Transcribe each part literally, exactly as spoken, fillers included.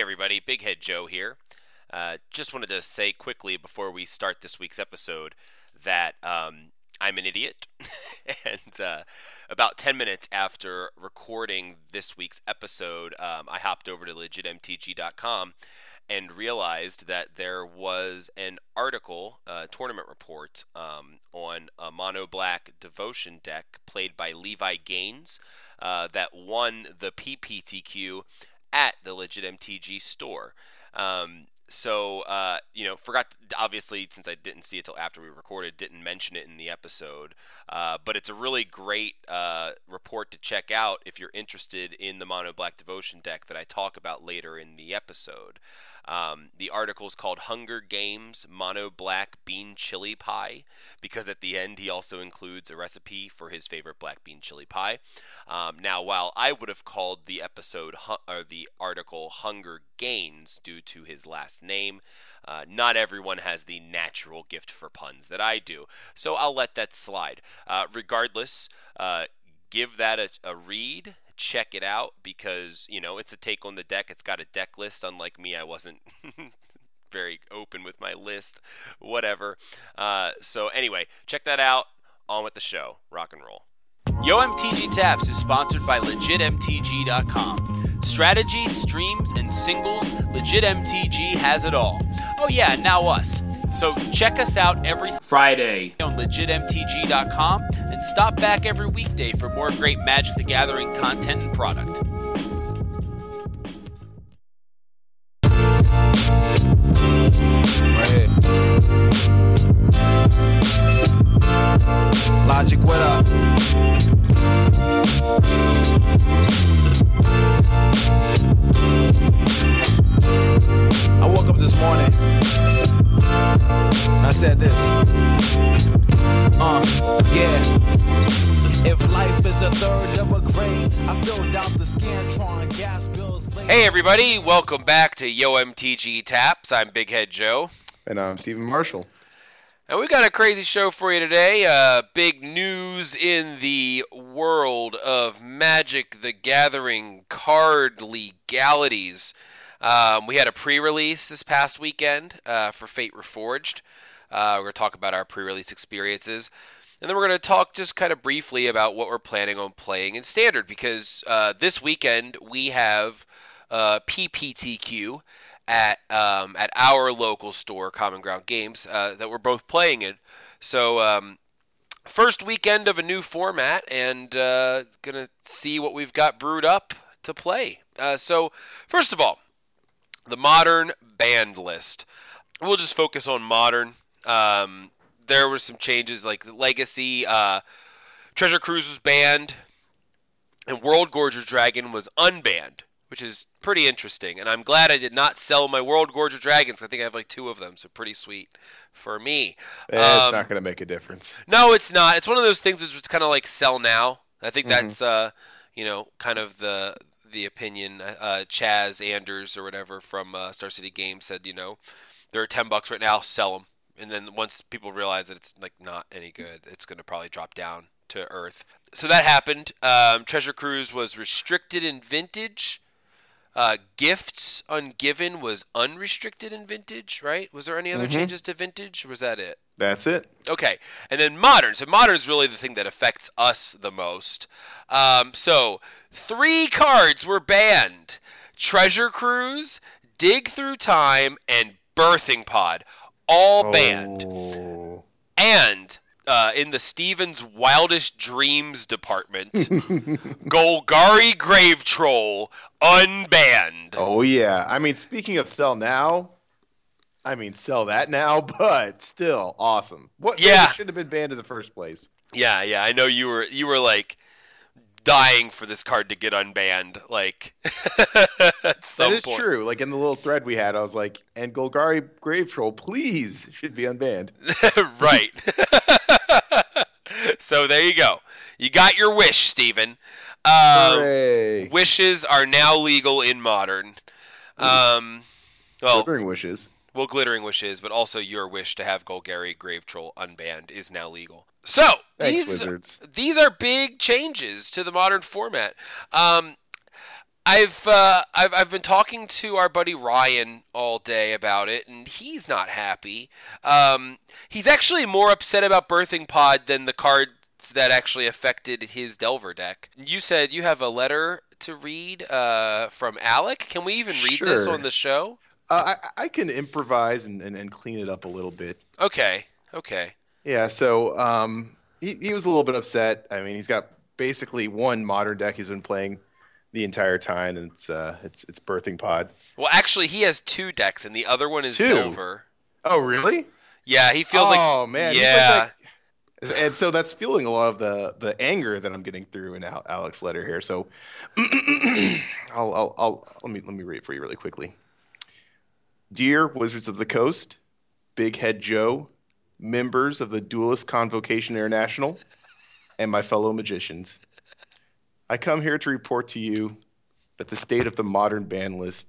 Hey everybody, Bighead Joe here. Uh, just wanted to say quickly before we start this week's episode that um, I'm an idiot. and uh, about ten minutes after recording this week's episode, um, I hopped over to legit m t g dot com and realized that there was an article, uh, tournament report, um, on a mono black devotion deck played by Levi Gaines uh, that won the P P T Q at the Legit M T G store. Um, so, uh, you know, forgot, to, obviously, since I didn't see it till after we recorded, didn't mention it in the episode. Uh, but it's a really great uh, report to check out if you're interested in the Mono Black Devotion deck that I talk about later in the episode. Um, the article is called Hunger Games Mono Black Bean Chili Pie, because at the end he also includes a recipe for his favorite black bean chili pie. Um, now, while I would have called the episode or the article Hunger Gains due to his last name, uh, not everyone has the natural gift for puns that I do, so I'll let that slide. Uh, regardless, uh, give that a, a read. Check it out, because you know it's a take on the deck. It's got a deck list. Unlike me, I wasn't very open with my list, whatever. Uh, so anyway, check that out. On with the show. Rock and roll. Yo! M T G Taps is sponsored by legit m t g dot com. Strategy, streams, and singles. Legit M T G has it all. Oh yeah, now us. So check us out every Friday on legit m t g dot com and stop back every weekday for more great Magic the Gathering content and product. Hey. Logic, what up? I woke up this morning. I said this, uh, yeah, if life is a third of a grade, I filled out the Scantron gas bills. Hey everybody, welcome back to Yo! M T G Taps. I'm Bighead Joe. And I'm Stephen Marshall. And we got a crazy show for you today. Uh, big news in the world of Magic the Gathering card legalities. Um, we had a pre-release this past weekend uh, for Fate Reforged. Uh, we're going to talk about our pre-release experiences. And then we're going to talk just kind of briefly about what we're planning on playing in Standard, because uh, this weekend we have uh, P P T Q at um, at our local store, Common Ground Games, uh, that we're both playing in. So um, first weekend of a new format, and uh, going to see what we've got brewed up to play. Uh, so first of all, the Modern banned list. We'll just focus on Modern. Um, there were some changes, like the Legacy. Uh, Treasure Cruise was banned, and World Gorger Dragon was unbanned, which is pretty interesting. And I'm glad I did not sell my World Gorger Dragons. I think I have like two of them, so pretty sweet for me. Eh, um, it's not going to make a difference. No, it's not. It's one of those things that's it's kind of like sell now. I think mm-hmm. that's uh, you know, kind of the. the opinion uh, Chaz Anders or whatever from uh, Star City Games said, you know, there are ten bucks right now, sell them. And then once people realize that it's like not any good, it's going to probably drop down to earth. So that happened. Um, Treasure Cruise was restricted in Vintage. Uh, Gifts Ungiven was unrestricted in Vintage, right? Was there any other mm-hmm. changes to Vintage? Or was that it? That's it. Okay. And then Modern. So Modern is really the thing that affects us the most. Um, so three cards were banned. Treasure Cruise, Dig Through Time, and Birthing Pod. All oh. banned. And uh, in the Stephen's Wildest Dreams department, Golgari Grave-Troll unbanned. Oh, yeah. I mean, speaking of sell now, I mean, sell that now, but still awesome. What yeah. really shouldn't have been banned in the first place. Yeah, yeah. I know you were you were like dying for this card to get unbanned. Like at some that is point. True. Like in the little thread we had, I was like, and Golgari Grave-Troll, please, should be unbanned. Right. So there you go. You got your wish, Stephen. Um, wishes are now legal in Modern. Um, well, glittering wishes. Well, glittering wishes, but also your wish to have Golgari Grave-Troll unbanned is now legal. So Thanks, these Wizards. These are big changes to the Modern format. Um, I've, uh, I've I've been talking to our buddy Ryan all day about it, and he's not happy. Um, he's actually more upset about Birthing Pod than the cards that actually affected his Delver deck. You said you have a letter to read uh, from Alec. Can we even read sure. this on the show? Uh, I, I can improvise and, and, and clean it up a little bit. Okay, okay. Yeah, so um, he, he was a little bit upset. I mean, he's got basically one modern deck he's been playing the entire time, and it's uh, it's it's Birthing Pod. Well, actually, he has two decks, and the other one is Delver. Oh, really? Yeah, he feels oh, like... Oh, man. Yeah. Like... And so that's fueling a lot of the, the anger that I'm getting through in Alec's letter here. So I'll, I'll, I'll, let me, let me read it for you really quickly. Dear Wizards of the Coast, Bighead Joe, members of the Duelist Convocation International, and my fellow magicians, I come here to report to you that the state of the modern ban list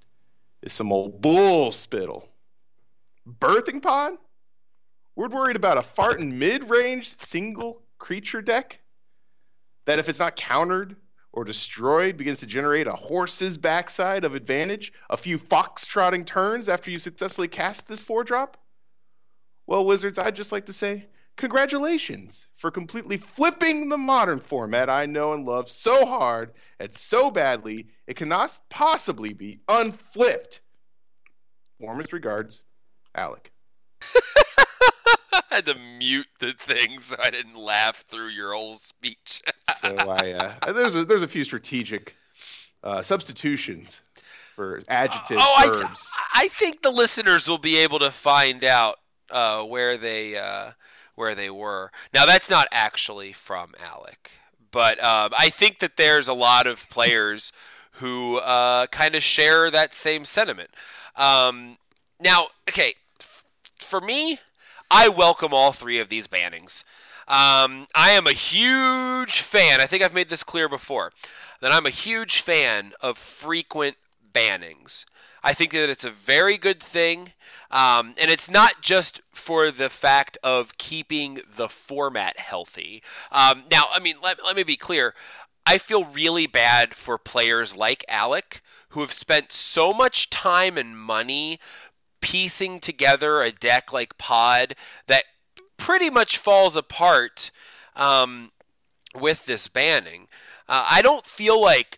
is some old bull spittle. Birthing Pod? We're worried about a farting mid-range single creature deck that, if it's not countered or destroyed, begins to generate a horse's backside of advantage a few fox-trotting turns after you successfully cast this four-drop? Well, Wizards, I'd just like to say congratulations for completely flipping the modern format I know and love so hard and so badly it cannot possibly be unflipped. Warmest regards, Alec. I had to mute the thing so I didn't laugh through your whole speech. So I uh, there's a, there's a few strategic uh, substitutions for adjective uh, oh, verbs. I, I think the listeners will be able to find out uh, where they uh, where they were. Now that's not actually from Alec, but um, I think that there's a lot of players who uh, kind of share that same sentiment. Um, now, okay, f- for me. I welcome all three of these bannings. Um, I am a huge fan. I think I've made this clear before. That I'm a huge fan of frequent bannings. I think that it's a very good thing. Um, and it's not just for the fact of keeping the format healthy. Um, now, I mean, let, let me be clear. I feel really bad for players like Alec who have spent so much time and money piecing together a deck like Pod that pretty much falls apart um, with this banning. Uh, I don't feel like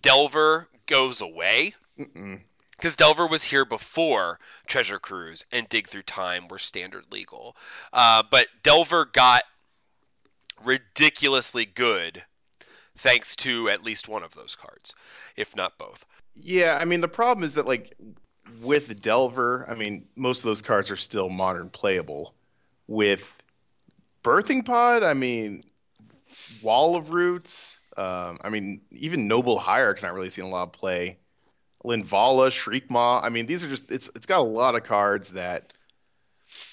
Delver goes away, because Delver was here before Treasure Cruise and Dig Through Time were standard legal. Uh, but Delver got ridiculously good thanks to at least one of those cards, if not both. Yeah, I mean, the problem is that, like, with Delver, I mean, most of those cards are still modern playable. With Birthing Pod, I mean, Wall of Roots, um, I mean, even Noble Hierarch's not really seen a lot of play. Linvala, Shriekmaw, I mean, these are just, it's it's got a lot of cards that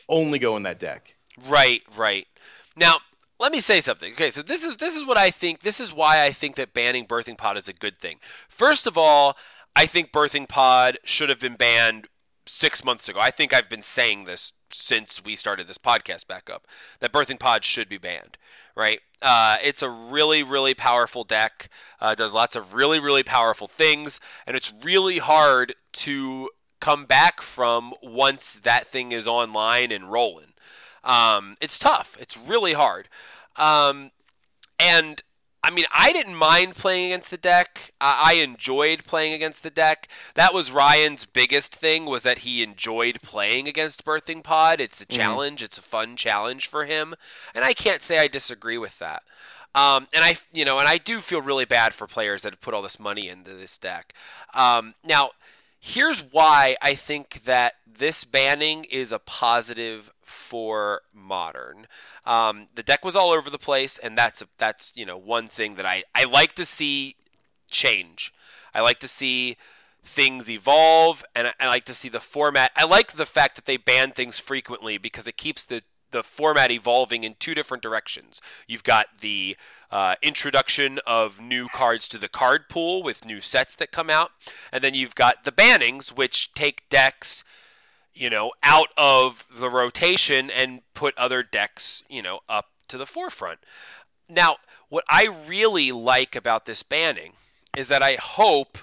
only go in that deck. Right, right. Now, let me say something. Okay, so this is this is what I think, this is why I think that banning Birthing Pod is a good thing. First of all, I think Birthing Pod should have been banned six months ago. I think I've been saying this since we started this podcast back up, that Birthing Pod should be banned, right? Uh, it's a really, really powerful deck. Uh, does lots of really, really powerful things, and it's really hard to come back from once that thing is online and rolling. Um, it's tough. It's really hard. Um, and... I mean, I didn't mind playing against the deck. I enjoyed playing against the deck. That was Ryan's biggest thing, was that he enjoyed playing against Birthing Pod. It's a mm-hmm. challenge. It's a fun challenge for him. And I can't say I disagree with that. Um, and I, you know, and I do feel really bad for players that have put all this money into this deck. Um, now, here's why I think that this banning is a positive for Modern. Um, the deck was all over the place, and that's a, that's you know one thing that I, I like to see change. I like to see things evolve, and I, I like to see the format. I like the fact that they ban things frequently because it keeps the the format evolving in two different directions. You've got the uh, introduction of new cards to the card pool with new sets that come out, and then you've got the bannings, which take decks, you know, out of the rotation and put other decks, you know, up to the forefront. Now, what I really like about this banning is that I hope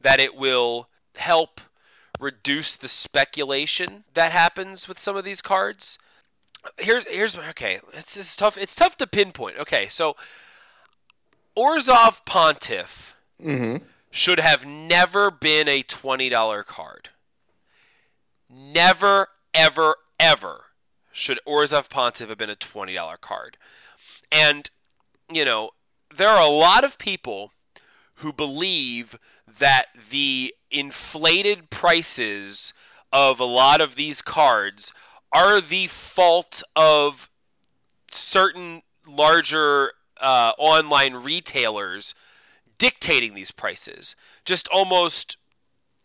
that it will help reduce the speculation that happens with some of these cards. Here's here's okay. It's, it's tough. It's tough to pinpoint. Okay, so Orzhov Pontiff mm-hmm. should have never been a twenty dollar card. Never, ever, ever should Orzhov Pontiff have been a twenty dollar card. And you know, there are a lot of people who believe that the inflated prices of a lot of these cards are the fault of certain larger uh, online retailers dictating these prices. Just almost,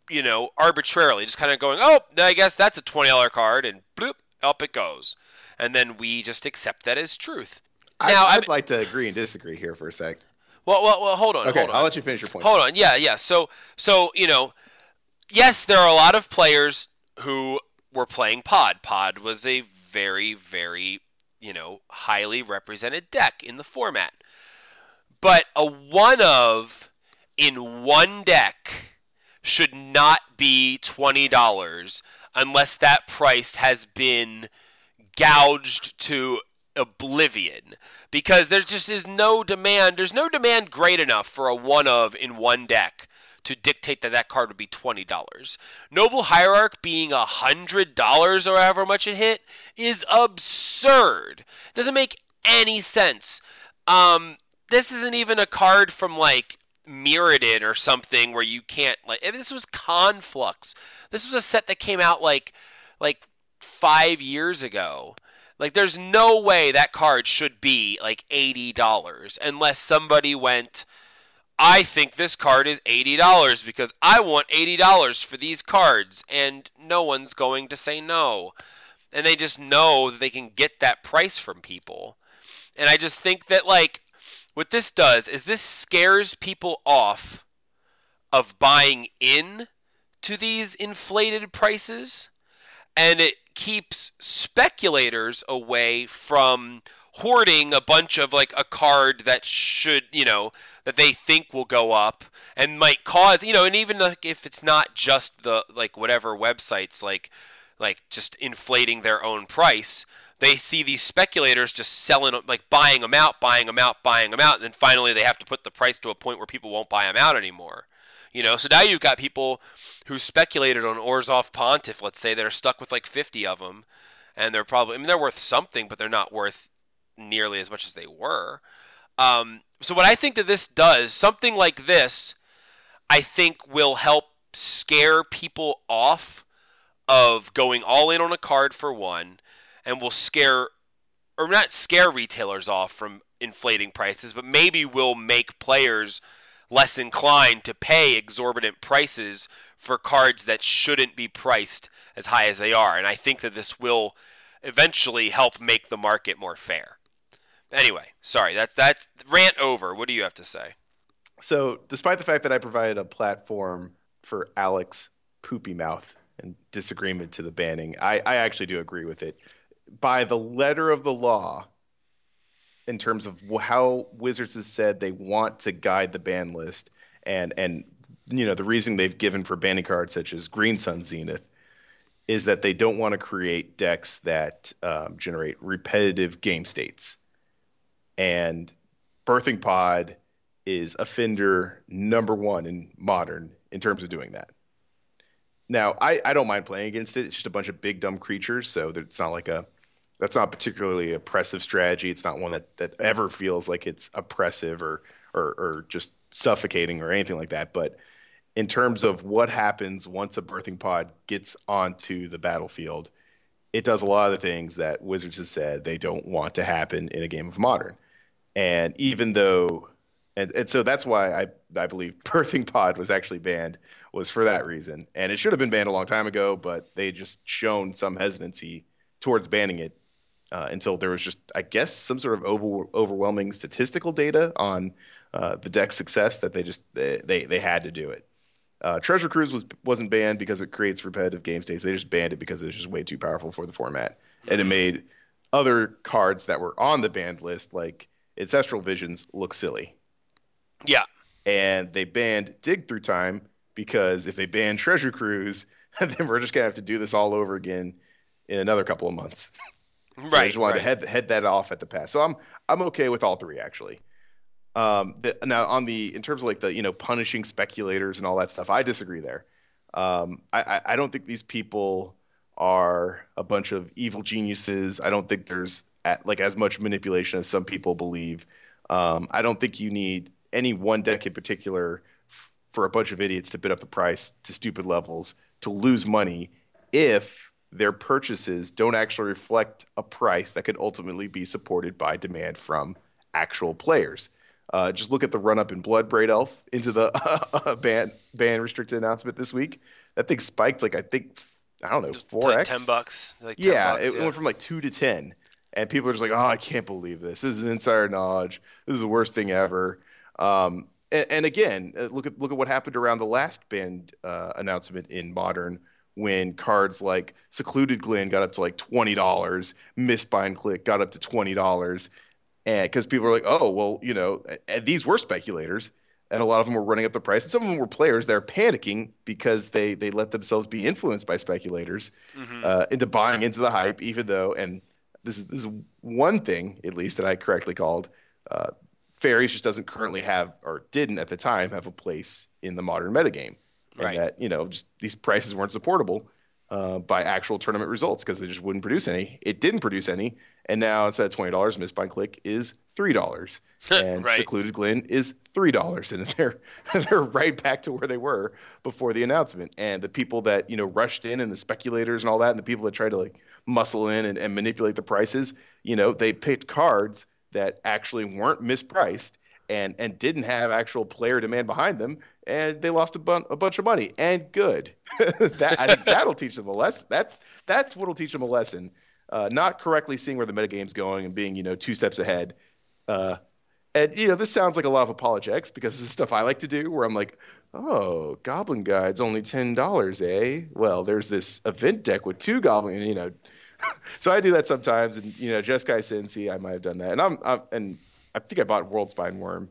you know, arbitrarily. Just kind of going, oh, I guess that's a twenty dollar card, and bloop, up it goes. And then we just accept that as truth. I, now, I'd I mean, like to agree and disagree here for a sec. Well, well, well hold on. Okay, hold on. I'll let you finish your point. Hold on. Yeah, yeah. So, so you know, yes, there are a lot of players who were playing Pod. Pod was a very, very, you know, highly represented deck in the format. But a one of in one deck should not be twenty dollars unless that price has been gouged to oblivion, because there just is no demand. There's no demand great enough for a one of in one deck to dictate that that card would be twenty dollars. Noble Hierarch being one hundred dollars or however much it hit is absurd. It doesn't make any sense. Um, this isn't even a card from like Mirrodin or something where you can't like. If this was Conflux. This was a set that came out like like five years ago. Like, there's no way that card should be, like, eighty dollars unless somebody went, I think this card is eighty dollars because I want eighty dollars for these cards, and no one's going to say no. And they just know that they can get that price from people. And I just think that, like, what this does is this scares people off of buying in to these inflated prices, and it keeps speculators away from hoarding a bunch of like a card that should, you know, that they think will go up and might cause, you know, and even like if it's not just the like whatever websites like like just inflating their own price, they see these speculators just selling, like buying them out, buying them out, buying them out, and then finally they have to put the price to a point where people won't buy them out anymore. You know, so now you've got people who speculated on Orzhov Pontiff, let's say, that are stuck with like fifty of them, and they're probably, I mean, they're worth something, but they're not worth nearly as much as they were. Um, so what I think that this does, something like this, I think will help scare people off of going all in on a card for one, and will scare, or not scare retailers off from inflating prices, but maybe will make players less inclined to pay exorbitant prices for cards that shouldn't be priced as high as they are. And I think that this will eventually help make the market more fair. Anyway, sorry, that's that's rant over. What do you have to say? So despite the fact that I provided a platform for Alec's poopy mouth and disagreement to the banning, I, I actually do agree with it. By the letter of the law, in terms of how Wizards has said they want to guide the ban list, and and you know the reason they've given for banning cards such as Green Sun Zenith is that they don't want to create decks that um, generate repetitive game states. And Birthing Pod is offender number one in Modern in terms of doing that. Now I, I don't mind playing against it. It's just a bunch of big dumb creatures, so it's not like a That's not particularly oppressive strategy. It's not one that, that ever feels like it's oppressive or, or or just suffocating or anything like that. But in terms of what happens once a Birthing Pod gets onto the battlefield, it does a lot of the things that Wizards has said they don't want to happen in a game of Modern. And even though and, – and so that's why I, I believe Birthing Pod was actually banned, was for that reason. And it should have been banned a long time ago, but they just shown some hesitancy towards banning it. Uh, until there was just, I guess, some sort of over, overwhelming statistical data on uh, the deck's success that they just they they, they had to do it. Uh, Treasure Cruise was wasn't banned because it creates repetitive game states. They just banned it because it was just way too powerful for the format, mm-hmm. and it made other cards that were on the banned list, like Ancestral Visions, look silly. Yeah, and they banned Dig Through Time, because if they ban Treasure Cruise, then we're just going to have to do this all over again in another couple of months. So right, I just wanted right. to head, head that off at the pass. So I'm I'm okay with all three, actually. Um, the, now, on the in terms of like the you know punishing speculators and all that stuff, I disagree there. Um, I, I don't think these people are a bunch of evil geniuses. I don't think there's at, like as much manipulation as some people believe. Um, I don't think you need any one deck in particular f- for a bunch of idiots to bid up the price to stupid levels to lose money if their purchases don't actually reflect a price that could ultimately be supported by demand from actual players. Uh, just look at the run-up in Bloodbraid Elf into the uh, ban ban restricted announcement this week. That thing spiked like I think I don't know four x. Like ten bucks. Like ten yeah, bucks, it yeah. went from like two to ten, and people are just like, "Oh, I can't believe this. This is insider knowledge. This is the worst thing ever." Um, and, and again, look at look at what happened around the last ban uh, announcement in Modern, when cards like Secluded Glen got up to like twenty dollars, Mistbind Click got up to twenty dollars. Because people are like, oh, well, you know, and these were speculators, and a lot of them were running up the price. And some of them were players that are panicking because they, they let themselves be influenced by speculators mm-hmm. uh, into buying into the hype, even though, and this is, this is one thing, at least, that I correctly called, uh, Fairies just doesn't currently have, or didn't at the time, have a place in the modern metagame. And right. that, you know, just these prices weren't supportable uh, by actual tournament results because they just wouldn't produce any. It didn't produce any. And now instead of twenty dollars, Mistbind Click is three dollars, and right. Secluded Glen is three dollars, and they're they're right back to where they were before the announcement. And the people that you know rushed in, and the speculators and all that, and the people that tried to like muscle in and, and manipulate the prices, you know, they picked cards that actually weren't mispriced and and didn't have actual player demand behind them, and they lost a, bun- a bunch of money. And good, that I think that'll teach them a lesson. That's that's what'll teach them a lesson. Uh, not correctly seeing where the metagame's going and being, you know, two steps ahead. Uh, and, you know, this sounds like a lot of apologetics because this is stuff I like to do where I'm like, oh, Goblin Guide's only ten dollars, eh? Well, there's this event deck with two Goblin, you know. So I do that sometimes. And, you know, Jeskai Sensi, I might have done that. And, I'm, I'm, and I think I bought World Spine Worm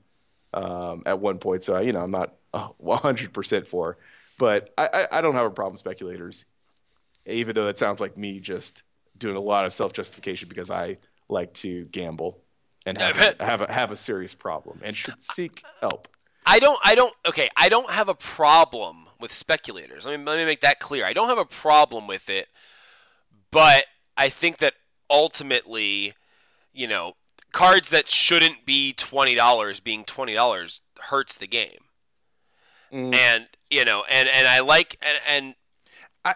um, at one point. So, I, you know, I'm not one hundred percent for. But I, I, I don't have a problem with speculators, even though that sounds like me just doing a lot of self-justification because I like to gamble and have a, have a, have a serious problem and should seek help. I don't, I don't, okay, I don't have a problem with speculators. Let me, let me make that clear. I don't have a problem with it, but I think that ultimately, you know, cards that shouldn't be twenty dollars being twenty dollars hurts the game. Mm. And, you know, and, and I like, and, and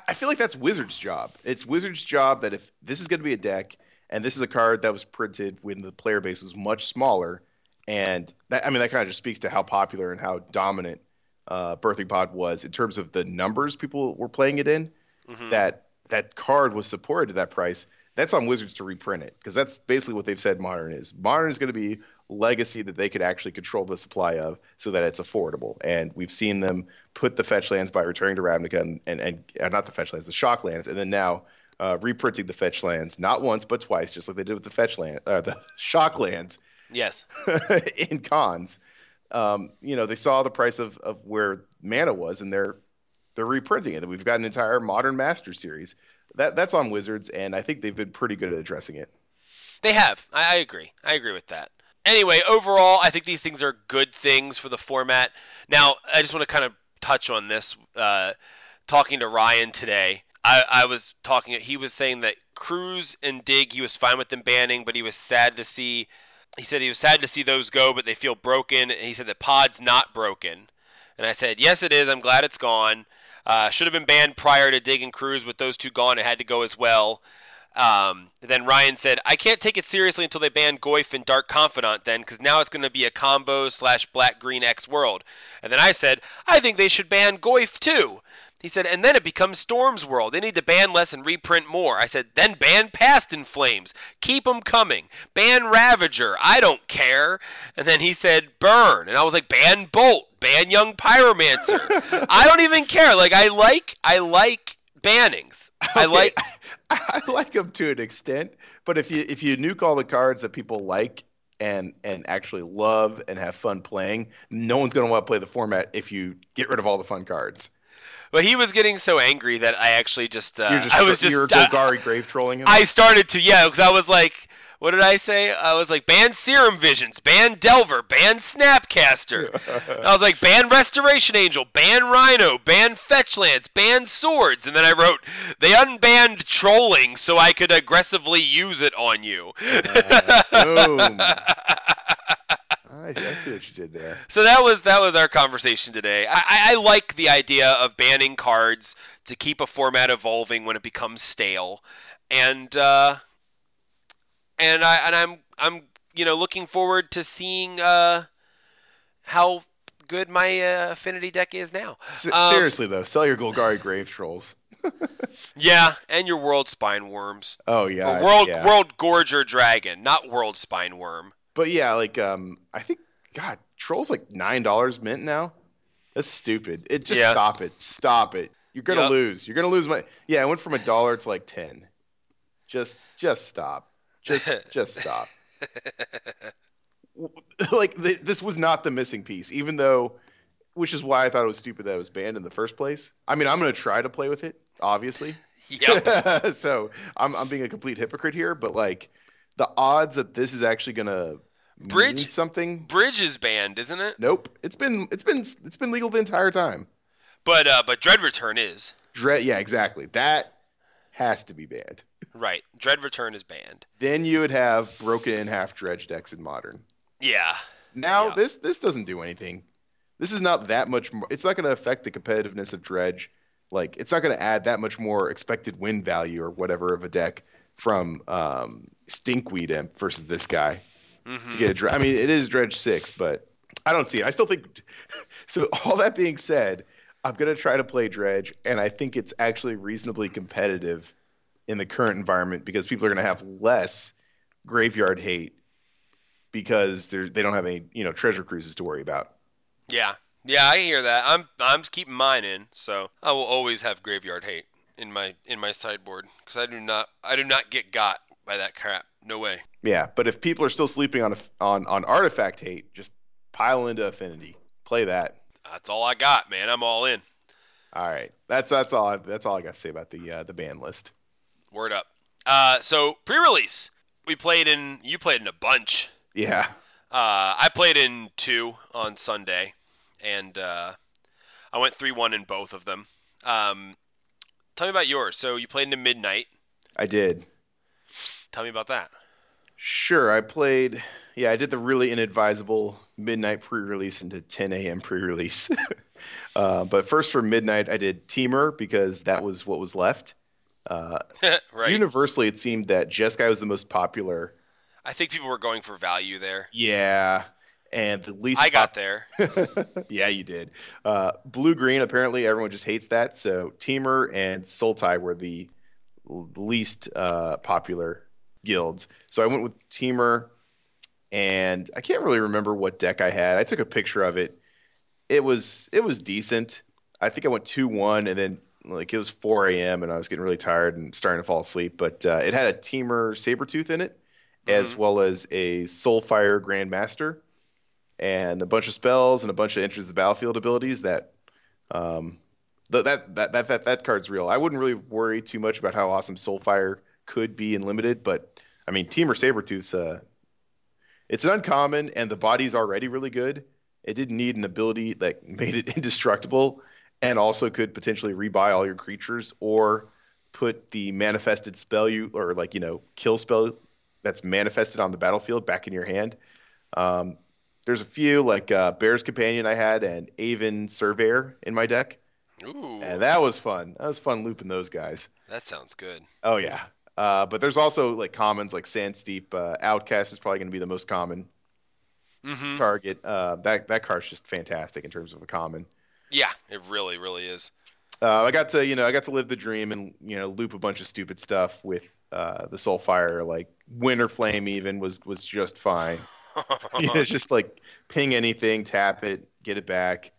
I feel like that's Wizards' job. It's Wizards' job that if this is going to be a deck and this is a card that was printed when the player base was much smaller, and that, I mean, that kind of just speaks to how popular and how dominant uh, Birthing Pod was in terms of the numbers people were playing it in, mm-hmm. that that card was supported at that price. That's on Wizards to reprint it because that's basically what they've said Modern is. Modern is going to be legacy that they could actually control the supply of so that it's affordable. And we've seen them put the fetch lands by returning to Ravnica and, and, and uh, not the fetch lands, the shock lands, and then now uh, reprinting the fetch lands, not once but twice, just like they did with the fetch land, uh, the shock lands. Yes. In cons. Um, you know, they saw the price of, of where mana was, and they're they're reprinting it. We've got an entire Modern Master series. That that's on Wizards, and I think they've been pretty good at addressing it. They have. I, I agree. I agree with that. Anyway, overall, I think these things are good things for the format. Now, I just want to kind of touch on this. Uh, talking to Ryan today, I, I was talking. He was saying that Cruise and Dig, he was fine with them banning, but he was sad to see. He said he was sad to see those go, but they feel broken. And he said that Pod's not broken. And I said, yes, it is. I'm glad it's gone. Uh, should have been banned prior to Dig and Cruise. With those two gone, it had to go as well. Um, then Ryan said, I can't take it seriously until they ban Goyf and Dark Confidant then, because now it's going to be a combo slash black-green X world. And then I said, I think they should ban Goyf too. He said, and then it becomes Storm's world. They need to ban less and reprint more. I said, then ban Past in Flames. Keep them coming. Ban Ravager. I don't care. And then he said, burn. And I was like, ban Bolt. Ban Young Pyromancer. I don't even care. Like, I like, I like bannings. Okay. I like... I like them to an extent, but if you if you nuke all the cards that people like and and actually love and have fun playing. No one's going to want to play the format if you get rid of all the fun cards. Well, he was getting so angry that I actually just, uh, just I was just you're Golgari Grave-Trolling him? I started to, yeah, because I was like, what did I say? I was like, ban Serum Visions, ban Delver, ban Snapcaster. I was like, ban Restoration Angel, ban Rhino, ban Fetchlands, ban Swords. And then I wrote, they unbanned trolling so I could aggressively use it on you. Uh, boom. I see what you did there. So that was that was our conversation today. I, I, I like the idea of banning cards to keep a format evolving when it becomes stale, and uh, and I and I'm I'm you know looking forward to seeing uh, how good my uh, affinity deck is now. S- um, seriously though, sell your Golgari Grave Trolls. Yeah, and your World Spine Worms. Oh yeah, or World yeah. World Gorger Dragon, not World Spine Worm. But yeah, like um, I think God, Troll's like nine dollars mint now. That's stupid. It just yeah. stop it, stop it. You're gonna yep. lose. You're gonna lose money. Yeah, it went from a dollar to like ten. Just, just stop. Just, just stop. Like th- this was not the missing piece, even though, which is why I thought it was stupid that it was banned in the first place. I mean, I'm gonna try to play with it, obviously. Yep. So I'm I'm being a complete hypocrite here, but like. The odds that this is actually gonna Bridge, mean something. Bridge is banned, isn't it? Nope. It's been it's been it's been legal the entire time. But uh, but Dread Return is. Dread, yeah, exactly. That has to be banned. Right. Dread Return is banned. Then you would have broken in half dredge decks in Modern. Yeah. Now yeah. this this doesn't do anything. This is not that much more. It's not gonna affect the competitiveness of dredge. Like it's not gonna add that much more expected win value or whatever of a deck from um. Stinkweed Imp versus this guy mm-hmm. to get a dredge. I mean, it is dredge six, but I don't see it. I still think so. All that being said, I'm gonna try to play dredge, and I think it's actually reasonably competitive in the current environment because people are gonna have less graveyard hate because they they don't have any you know treasure cruises to worry about. Yeah, yeah, I hear that. I'm I'm keeping mine in, so I will always have graveyard hate in my in my sideboard because I do not I do not get got. By that crap, no way. Yeah, but if people are still sleeping on on on artifact hate, just pile into affinity. Play that. That's all I got, man. I'm all in. All right, that's that's all. I, that's all I got to say about the uh, the ban list. Word up. Uh, so pre-release, we played in. You played in a bunch. Yeah. Uh, I played in two on Sunday, and uh, I went three one in both of them. Um, tell me about yours. So you played into midnight. I did. Tell me about that. Sure. I played, yeah, I did the really inadvisable midnight pre-release into ten a.m. pre-release. uh, but first for midnight, I did Teamer because that was what was left. Uh, right. Universally, it seemed that Jeskai was the most popular. I think people were going for value there. Yeah. And the least. I pop- got there. Yeah, you did. Uh, Blue-green, apparently everyone just hates that. So Teamer and Sultai were the least uh, popular guilds. So I went with Teamer, and I can't really remember what deck I had. I took a picture of it. It was it was decent. I think I went two one, and then like it was four a.m., and I was getting really tired and starting to fall asleep. But uh, it had a Teamer Sabretooth in it, mm-hmm. as well as a Soulfire Grandmaster, and a bunch of spells and a bunch of enters the battlefield abilities that um, th- that, that that that that card's real. I wouldn't really worry too much about how awesome Soulfire could be in limited, but I mean, Teamer Sabertooth's uh, it's an uncommon, and the body's already really good. It didn't need an ability that made it indestructible, and also could potentially rebuy all your creatures or put the manifested spell you or like you know kill spell that's manifested on the battlefield back in your hand. Um, there's a few like uh, Bear's Companion I had and Aven Surveyor in my deck, Ooh. and that was fun. That was fun looping those guys. That sounds good. Oh yeah. Uh, but there's also like commons like Sandsteep. Uh, Outcast is probably going to be the most common mm-hmm. target. Uh, that that card's just fantastic in terms of a common. Yeah, it really, really is. Uh, I got to you know I got to live the dream and you know loop a bunch of stupid stuff with uh, the Soulfire. Like Winter Flame even was was just fine. You know, just like ping anything, tap it, get it back.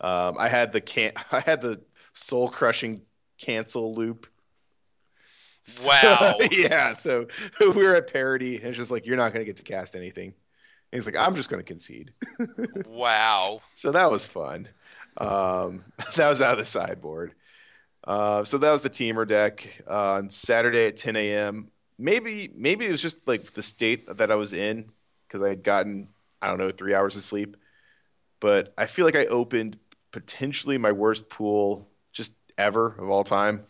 Um, I had the can I had the soul crushing cancel loop. Wow. So, yeah, so we were at parody, and it's just like, you're not going to get to cast anything. And he's like, I'm just going to concede. Wow. So that was fun. Um, that was out of the sideboard. Uh, so that was the teamer deck uh, on Saturday at ten a.m. Maybe maybe it was just like the state that I was in because I had gotten, I don't know, three hours of sleep. But I feel like I opened potentially my worst pool just ever of all time.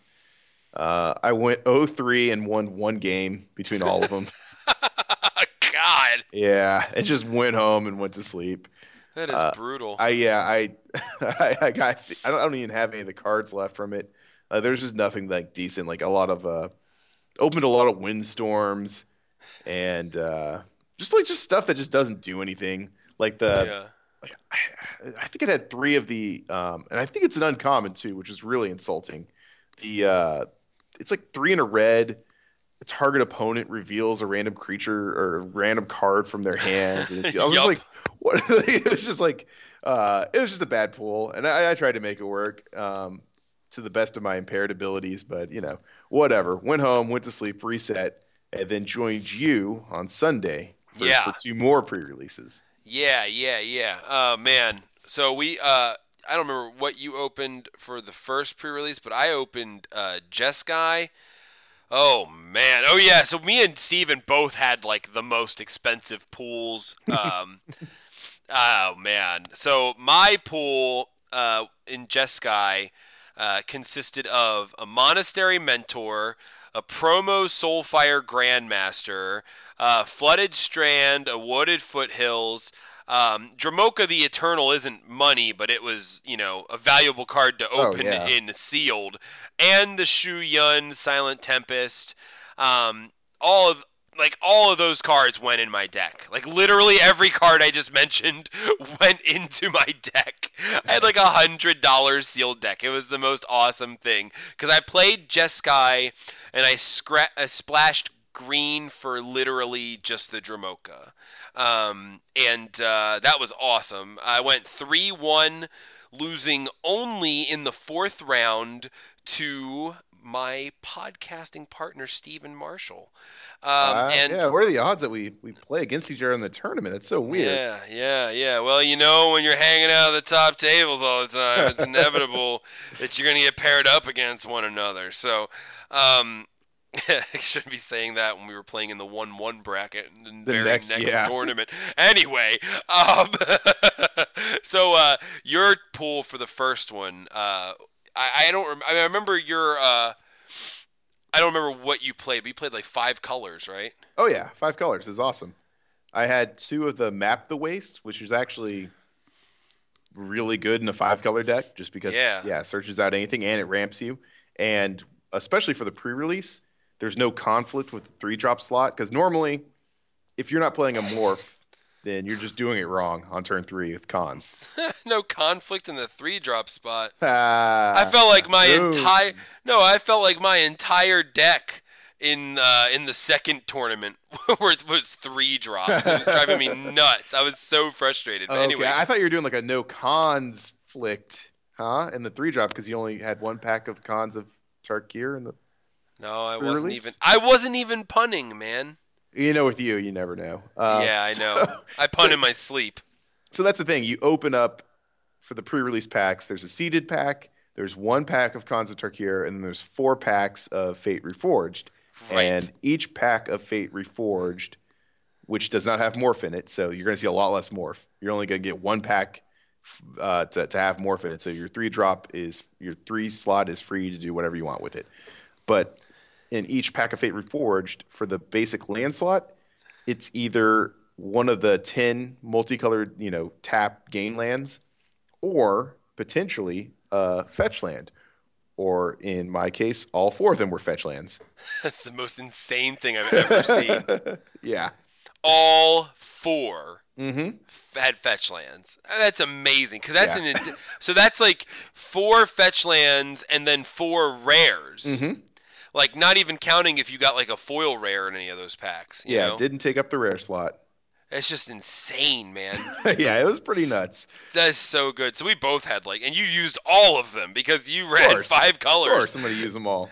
Uh, I went oh three and won one game between all of them. God. Yeah, it just went home and went to sleep. That is uh, brutal. I yeah, I I, I got I don't, I don't even have any of the cards left from it. Uh, there's just nothing like decent. Like a lot of uh, opened a lot of windstorms and uh, just like just stuff that just doesn't do anything. Like the yeah. like, I, I think it had three of the um, and I think it's an uncommon too, which is really insulting. The uh, it's like three in a red. A target opponent reveals a random creature or a random card from their hand. And it's, I was yep. just like, what? It was just like, uh, it was just a bad pool. And I, I tried to make it work um, to the best of my impaired abilities, but you know, whatever. Went home, went to sleep, reset, and then joined you on Sunday for, yeah. for two more pre-releases. Yeah, yeah, yeah. Oh man. So we, uh, I don't remember what you opened for the first pre-release, but I opened uh, Jeskai. Oh, man. Oh, yeah. So me and Steven both had, like, the most expensive pools. Um, oh, man. So my pool uh, in Jeskai uh, consisted of a Monastery Mentor, a Promo Soulfire Grandmaster, uh, Flooded Strand, a Wooded Foothills. Um, Dramoka the Eternal isn't money, but it was, you know, a valuable card to open oh, yeah. in Sealed, and the Shu Yun Silent Tempest. Um, all of like all of those cards went in my deck. Like literally every card I just mentioned went into my deck. I had like a hundred dollar sealed deck. It was the most awesome thing because I played Jeskai and I, scra- I splashed green for literally just the Dramoka. Um, and uh, that was awesome. I went three one, losing only in the fourth round to my podcasting partner, Stephen Marshall. Um, uh, and yeah, what are the odds that we, we play against each other in the tournament? That's so weird. Yeah, yeah, yeah. Well, you know, when you're hanging out at the top tables all the time, it's inevitable that you're going to get paired up against one another. So, um... I shouldn't be saying that when we were playing in the one one bracket in the very next, next yeah. tournament. Anyway, um, so uh, your pool for the first one, uh, I, I don't. Rem- I, mean, I remember your. Uh, I don't remember what you played, but you played like five colors, right? Oh yeah, five colors is awesome. I had two of the Map the Waste, which is actually really good in a five color deck, just because yeah, yeah it searches out anything and it ramps you, and especially for the pre-release. There's no conflict with the three-drop slot, because normally, if you're not playing a morph, then you're just doing it wrong on turn three with cons. No conflict in the three-drop spot. Ah, I felt like my boom. entire no, I felt like my entire deck in uh, in the second tournament was three drops. It was driving me nuts. I was so frustrated. But okay, anyway, I thought you were doing like a no conflict, huh? In the three-drop because you only had one pack of Khans of Tarkir in the. No, I wasn't even. I wasn't even punning, man. You know, with you, you never know. Uh, yeah, I know. So, I pun so, in my sleep. So that's the thing. You open up for the pre-release packs. There's a seeded pack. There's one pack of Khans of Tarkir, and then there's four packs of Fate Reforged. Right. And each pack of Fate Reforged, which does not have Morph in it, so you're going to see a lot less Morph. You're only going to get one pack uh, to to have Morph in it. So your three drop is your three slot is free to do whatever you want with it, but in each pack of Fate Reforged, for the basic land slot, it's either one of the ten multicolored, you know, tap gain lands, or potentially a fetch land. Or in my case, all four of them were fetch lands. That's the most insane thing I've ever seen. Yeah. All four mm-hmm. had fetch lands. That's amazing because that's yeah. an so that's like four fetch lands and then four rares. Mm-hmm. Like, not even counting if you got, like, a foil rare in any of those packs. You yeah, know? Didn't take up the rare slot. It's just insane, man. Yeah, it was pretty nuts. That's so good. So we both had, like, and you used all of them because you ran five colors. Of course, I'm going to use them all.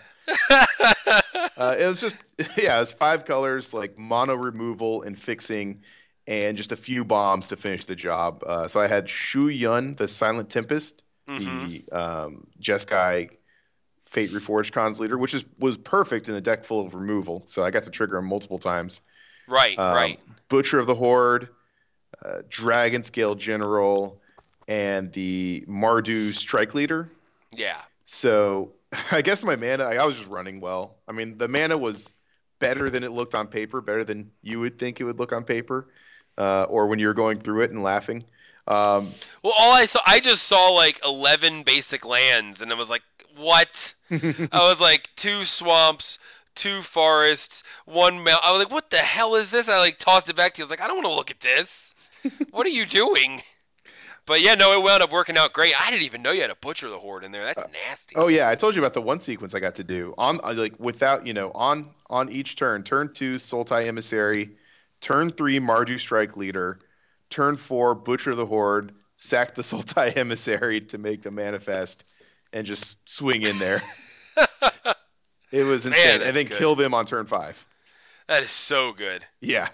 uh, it was just, yeah, it was five colors, like, mono removal and fixing. and just a few bombs to finish the job. Uh, so I had Shu Yun, the Silent Tempest, mm-hmm. the um, Jeskai Fate Reforged Cons leader, which is was perfect in a deck full of removal. So I got to trigger him multiple times. Right, um, right. Butcher of the Horde, uh, Dragon Scale General, and the Mardu Strike Leader. Yeah. So I guess my mana, I, I was just running well. I mean, the mana was better than it looked on paper, better than you would think it would look on paper, uh, or when you're going through it and laughing. Um, well, all I saw, I just saw like eleven basic lands, and I was like, what? I was like, two swamps, two forests, one mountain. I was like, what the hell is this? I like tossed it back to you. I was like, I don't want to look at this. What are you doing? But yeah, no, it wound up working out great. I didn't even know you had a Butcher of the Horde in there. That's nasty. Oh yeah, I told you about the one sequence I got to do on like without you know on on each turn. Turn two, Sultai Emissary. Turn three, Mardu Strike Leader. Turn four, Butcher of the Horde. Sack the Sultai Emissary to make the manifest, and just swing in there. It was insane. Man, and then good. Kill them on turn five. That is so good. Yeah.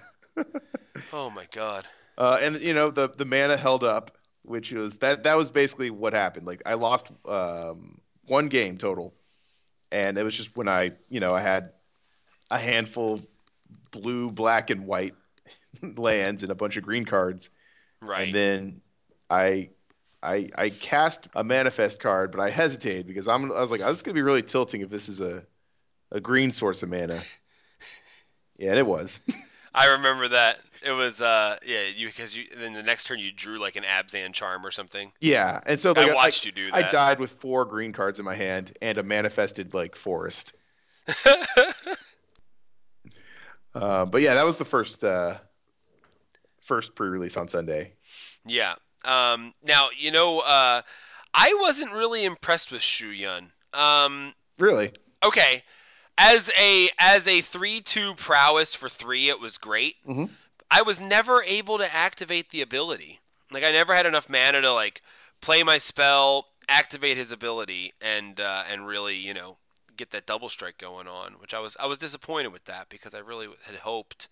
Oh my god. Uh, and you know the the mana held up. Which was that that was basically what happened. Like I lost um, one game total, and it was just when I you know I had a handful of blue, black, and white lands and a bunch of green cards. Right. And then I I I cast a manifest card, but I hesitated because I'm I was like, oh, this is gonna be really tilting if this is a a green source of mana. Yeah, and it was. I remember that. It was, uh, yeah, you because you then the next turn you drew like an Abzan Charm or something. Yeah, and so like, I watched I, you do that. I died with four green cards in my hand and a manifested like forest. uh, but yeah, that was the first uh, first pre-release on Sunday. Yeah. Um, now you know, uh, I wasn't really impressed with Shu Yun. Um, really? Okay. As a as a three two prowess for three, it was great. Mm-hmm. I was never able to activate the ability. Like, I never had enough mana to, like, play my spell, activate his ability, and uh, and really, you know, get that double strike going on, which I was I was disappointed with that because I really had hoped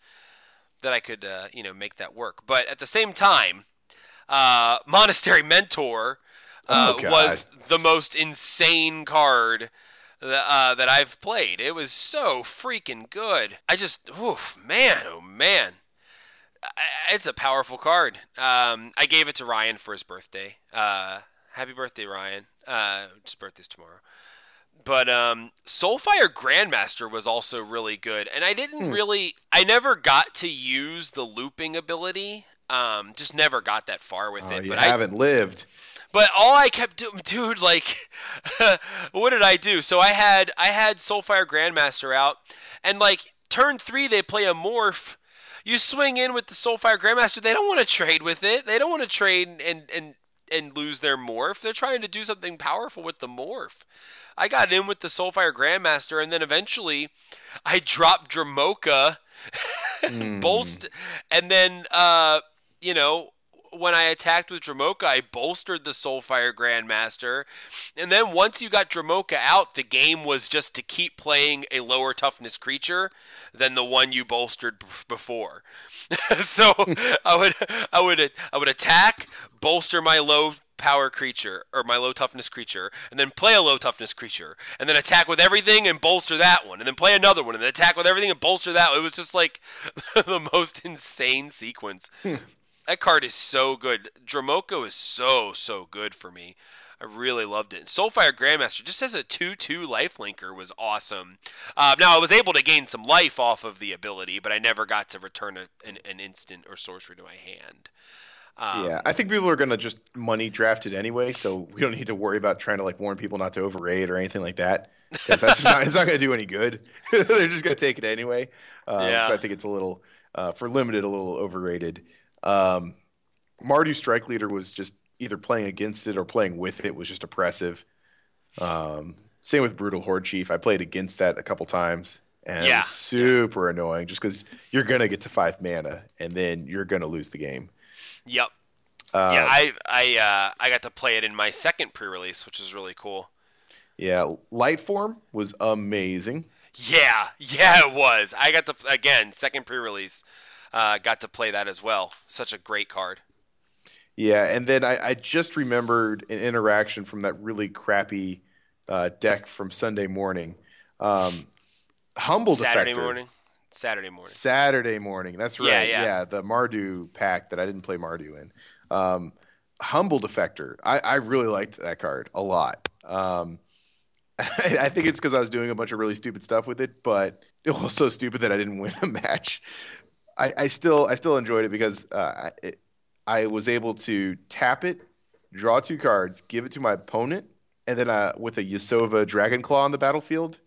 that I could, uh, you know, make that work. But at the same time, uh, Monastery Mentor uh, oh, God. was the most insane card Uh, that I've played. It was so freaking good. I just, oof, man, oh man, I, it's a powerful card. Um, I gave it to Ryan for his birthday. Uh, happy birthday, Ryan. Uh, his birthday's tomorrow. But um, Soulfire Grandmaster was also really good, and I didn't hmm. really, I never got to use the looping ability. Um, just never got that far with oh, it. You but haven't I, lived. But all I kept doing, dude, like, what did I do? So I had I had Soulfire Grandmaster out, and, like, turn three, they play a morph. You swing in with the Soulfire Grandmaster. They don't want to trade with it. They don't want to trade and, and, and lose their morph. They're trying to do something powerful with the morph. I got in with the Soulfire Grandmaster, and then eventually I dropped Dramoka, mm. bolst, and then, uh, you know... when I attacked with Dramoka, I bolstered the Soulfire Grandmaster. And then once you got Dramoka out, the game was just to keep playing a lower toughness creature than the one you bolstered b- before. So I would I would I would attack, bolster my low power creature or my low toughness creature, and then play a low toughness creature, and then attack with everything and bolster that one, and then play another one and then attack with everything and bolster that one. It was just like the most insane sequence. That card is so good. Dramoka is so, so good for me. I really loved it. Soulfire Grandmaster, just as a two two lifelinker, was awesome. Uh, now, I was able to gain some life off of the ability, but I never got to return a, an, an instant or sorcery to my hand. Um, yeah, I think people are going to just money draft it anyway, so we don't need to worry about trying to like warn people not to overrate or anything like that. Because that's not, it's not going to do any good. They're just going to take it anyway. Um, yeah. So I think it's a little, uh, for limited, a little overrated. Um, Mardu Strike Leader was just either playing against it or playing with it was just oppressive. Um, same with Brutal Horde Chief. I played against that a couple times, and yeah. it was super yeah. annoying just because you're going to get to five mana, and then you're going to lose the game. Yep. Uh, yeah, I I uh, I got to play it in my second pre-release, which is really cool. Yeah, Lightform was amazing. Yeah, yeah, it was. I got to, again, second pre-release. uh, got to play that as well. Such a great card. Yeah, and then I, I just remembered an interaction from that really crappy uh, deck from Sunday morning. Um, Humble Defector. Saturday morning. Saturday morning. Saturday morning. That's right. Yeah, yeah. yeah the Mardu pack that I didn't play Mardu in. Um, Humble Defector. I, I really liked that card a lot. Um, I, I think it's because I was doing a bunch of really stupid stuff with it, but it was so stupid that I didn't win a match. I, I still I still enjoyed it because uh, it, I was able to tap it, draw two cards, give it to my opponent, and then uh, with a Yasova Dragonclaw on the battlefield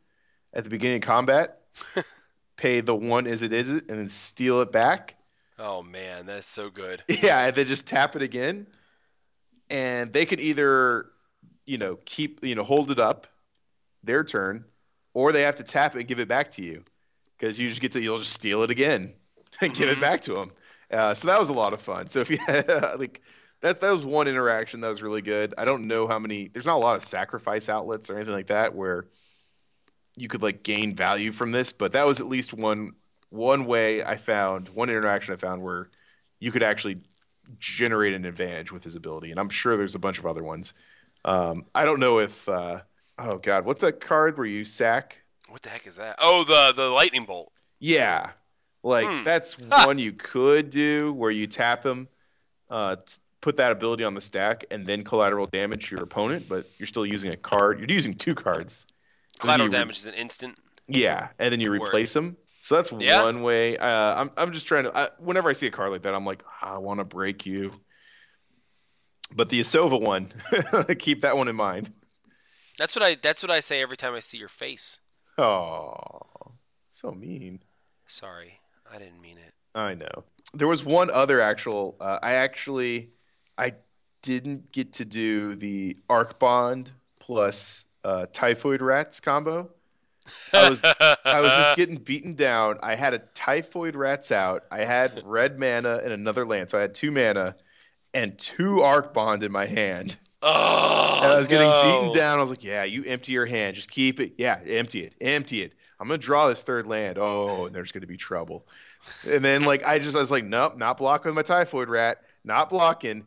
at the beginning of combat, pay the one as it is, and then steal it back. Oh, man, that's so good. Yeah, and then just tap it again. And they could either, you know, keep, you know, hold it up their turn, or they have to tap it and give it back to you because you just get to, you'll just steal it again and give mm-hmm. it back to them. Uh, so that was a lot of fun. So if you had, like that, that was one interaction that was really good. I don't know how many, there's not a lot of sacrifice outlets or anything like that where you could like gain value from this, but that was at least one, one way I found one interaction I found where you could actually generate an advantage with his ability. And I'm sure there's a bunch of other ones. Um, I don't know if, uh, oh God, what's that card where you sack? What the heck is that? Oh, the, the lightning bolt. Yeah. Like, hmm. that's one you could do where you tap him, uh, put that ability on the stack, and then collateral damage your opponent, but you're still using a card. You're using two cards. Collateral re- damage is an instant. Yeah, and then you Word. replace them. So that's yeah. one way. Uh, I'm I'm just trying to... I, whenever I see a card like that, I'm like, I want to break you. But the Ahsoka one, keep that one in mind. That's what I That's what I say every time I see your face. Oh, so mean. Sorry. I didn't mean it. I know. There was one other actual... Uh, I actually... I didn't get to do the Arcbond plus uh, Typhoid Rats combo. I was I was just getting beaten down. I had a Typhoid Rats out. I had red mana and another land. So I had two mana and two Arcbond in my hand. Oh, and I was no. getting beaten down. I was like, yeah, you empty your hand. Just keep it. Yeah, empty it. Empty it. I'm going to draw this third land. Oh, and there's going to be trouble. And then, like, I just, I was like, nope, not blocking with my Typhoid Rat. Not blocking.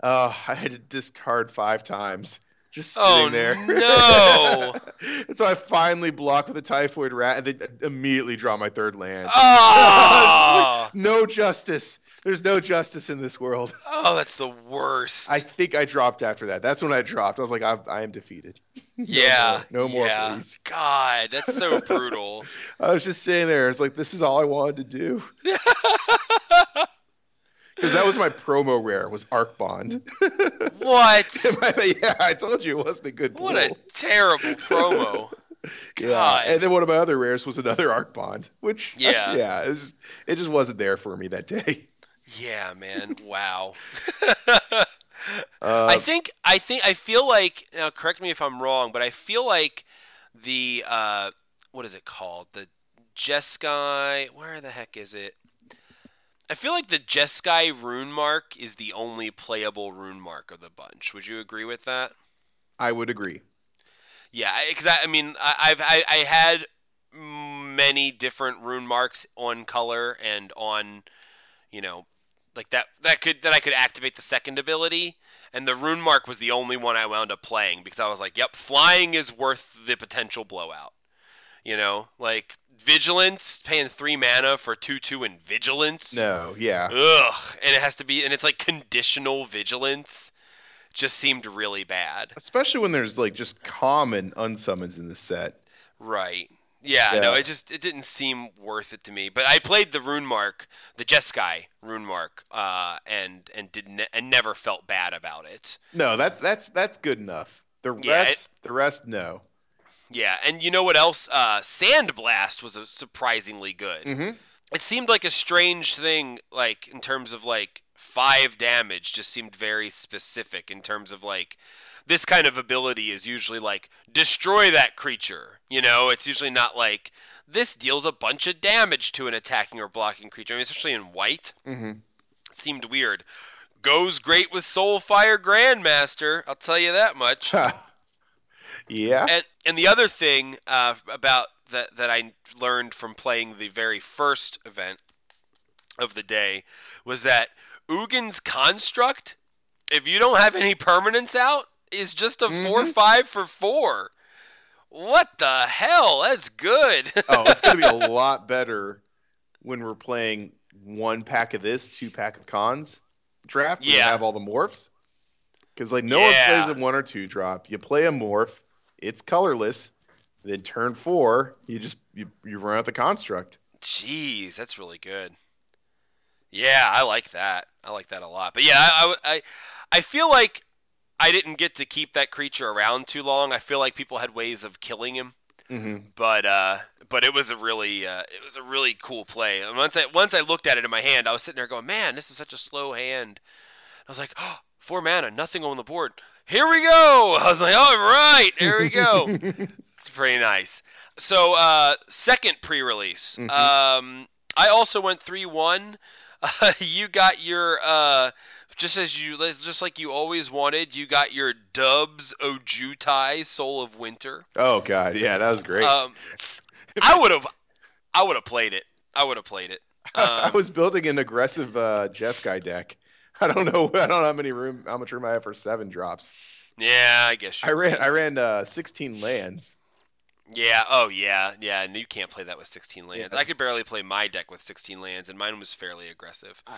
Uh, I had to discard five times. Just sitting oh, there. Oh, no. And so I finally block with the Typhoid Rat and then immediately draw my third land. Oh. No justice. There's no justice in this world. Oh, that's the worst. I think I dropped after that. That's when I dropped. I was like, I, I am defeated. Yeah. No more, no more yeah. please. God, that's so brutal. I was just sitting there. It's like, this is all I wanted to do. Because that was my promo rare, was Arcbond. What? Yeah, I told you it wasn't a good What pool. A terrible promo. God. Yeah. And then one of my other rares was another Arcbond, which, yeah, I, yeah it, was, it just wasn't there for me that day. Yeah, man. Wow. uh, I think I think I feel like now correct me if I'm wrong, but I feel like the uh, what is it called? The Jeskai, where the heck is it? I feel like the Jeskai rune mark is the only playable rune mark of the bunch. Would you agree with that? I would agree. Yeah, because I, I mean, I, I've I, I had many different rune marks on color and on, you know, like that that could that I could activate the second ability, and the rune mark was the only one I wound up playing because I was like, yep, flying is worth the potential blowout. You know, like vigilance, paying three mana for two two and vigilance. No, yeah. Ugh, and it has to be, and it's like conditional vigilance. Just seemed really bad, especially when there's like just common unsummons in the set. Right. Yeah. yeah. No, it just it didn't seem worth it to me. But I played the rune mark, the Jeskai rune mark, uh, and and didn't ne- and never felt bad about it. No, that's that's that's good enough. The rest, yeah, it, the rest, no. Yeah, and you know what else? Uh, Sandblast was a surprisingly good. Mm-hmm. It seemed like a strange thing, like, in terms of, like, five damage just seemed very specific in terms of, like, this kind of ability is usually, like, destroy that creature. You know, it's usually not, like, this deals a bunch of damage to an attacking or blocking creature. I mean, especially in white. Mm-hmm. It seemed weird. Goes great with Soulfire Grandmaster, I'll tell you that much. Yeah. And, and the other thing uh, about that that I learned from playing the very first event of the day was that Uggin's Construct, if you don't have any permanents out, is just a mm-hmm. four five for four. What the hell? That's good. Oh, it's going to be a lot better when we're playing one pack of this, two pack of cons draft. Yeah. We have all the morphs. Because like no yeah. one plays a one or two drop. You play a morph. It's colorless. Then turn four, you just you, you run out the construct. Jeez, that's really good. Yeah, I like that. I like that a lot. But yeah, I, I, I feel like I didn't get to keep that creature around too long. I feel like people had ways of killing him. Mm-hmm. But uh, but it was a really uh, it was a really cool play. And once I once I looked at it in my hand, I was sitting there going, man, this is such a slow hand. I was like, oh, four mana, nothing on the board. Here we go. I was like, all right, here we go. Pretty nice. So uh, second pre-release. Mm-hmm. Um, I also went three one. Uh, you got your uh, just as you just like you always wanted. You got your Dubs Ojutai Soul of Winter. Oh God, yeah, that was great. Um, I would have, I would have played it. I would have played it. Um, I was building an aggressive uh, Jeskai deck. I don't know. I don't know how many room, how much room I have for seven drops. Yeah, I guess. I ran. I ran uh, sixteen lands. Yeah, oh yeah, yeah, and you can't play that with sixteen lands. Yes. I could barely play my deck with sixteen lands, and mine was fairly aggressive. I,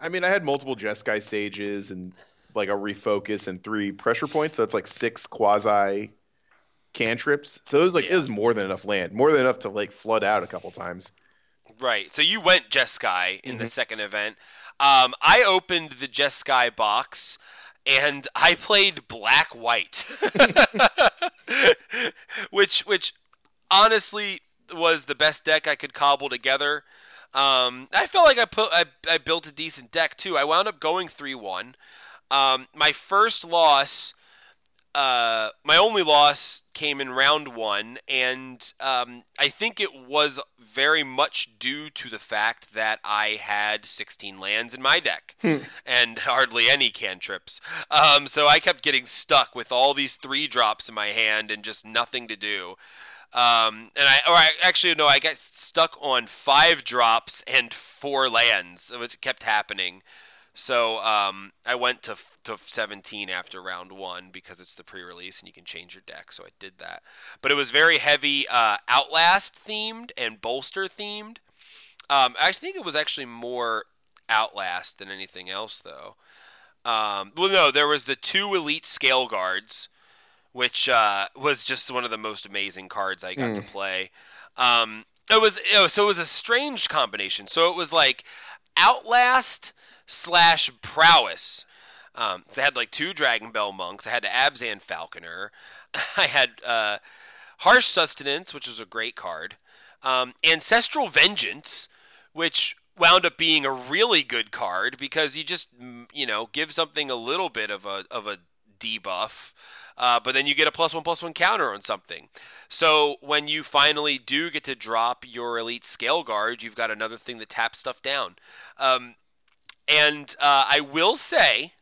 I mean, I had multiple Jeskai Sages and, like, a Refocus and three Pressure Points, so that's, like, six quasi cantrips. So it was, like, yeah. it was more than enough land, more than enough to, like, flood out a couple times. Right, so you went Jeskai in mm-hmm. the second event. Um, I opened the Jeskai box, and I played Black White, which which honestly was the best deck I could cobble together. Um, I felt like I put I, I built a decent deck too. I wound up going three one. Um, my first loss, uh, my only loss came in round one, and um, I think it was very much due to the fact that I had sixteen lands in my deck hmm. and hardly any cantrips. Um, so I kept getting stuck with all these three drops in my hand and just nothing to do. Um, and I, or I actually, no, I got stuck on five drops and four lands, which kept happening. So um, I went to to seventeen after round one because it's the pre-release and you can change your deck. So I did that, but it was very heavy uh, Outlast themed and Bolster themed. Um, I think it was actually more Outlast than anything else, though. Um, well, no, there was the two Elite Scale Guards, which uh, was just one of the most amazing cards I got mm. to play. Um, it was it was so it was a strange combination. So it was like Outlast slash Prowess. Um, so I had like two Dragon Bell Monks. I had an Abzan Falconer. I had uh, Harsh Sustenance, which was a great card. Um, Ancestral Vengeance, which wound up being a really good card because you just, you know, give something a little bit of a of a debuff, uh, but then you get a plus one plus one counter on something. So when you finally do get to drop your Elite Scale Guard, you've got another thing that taps stuff down. Um, and uh, I will say,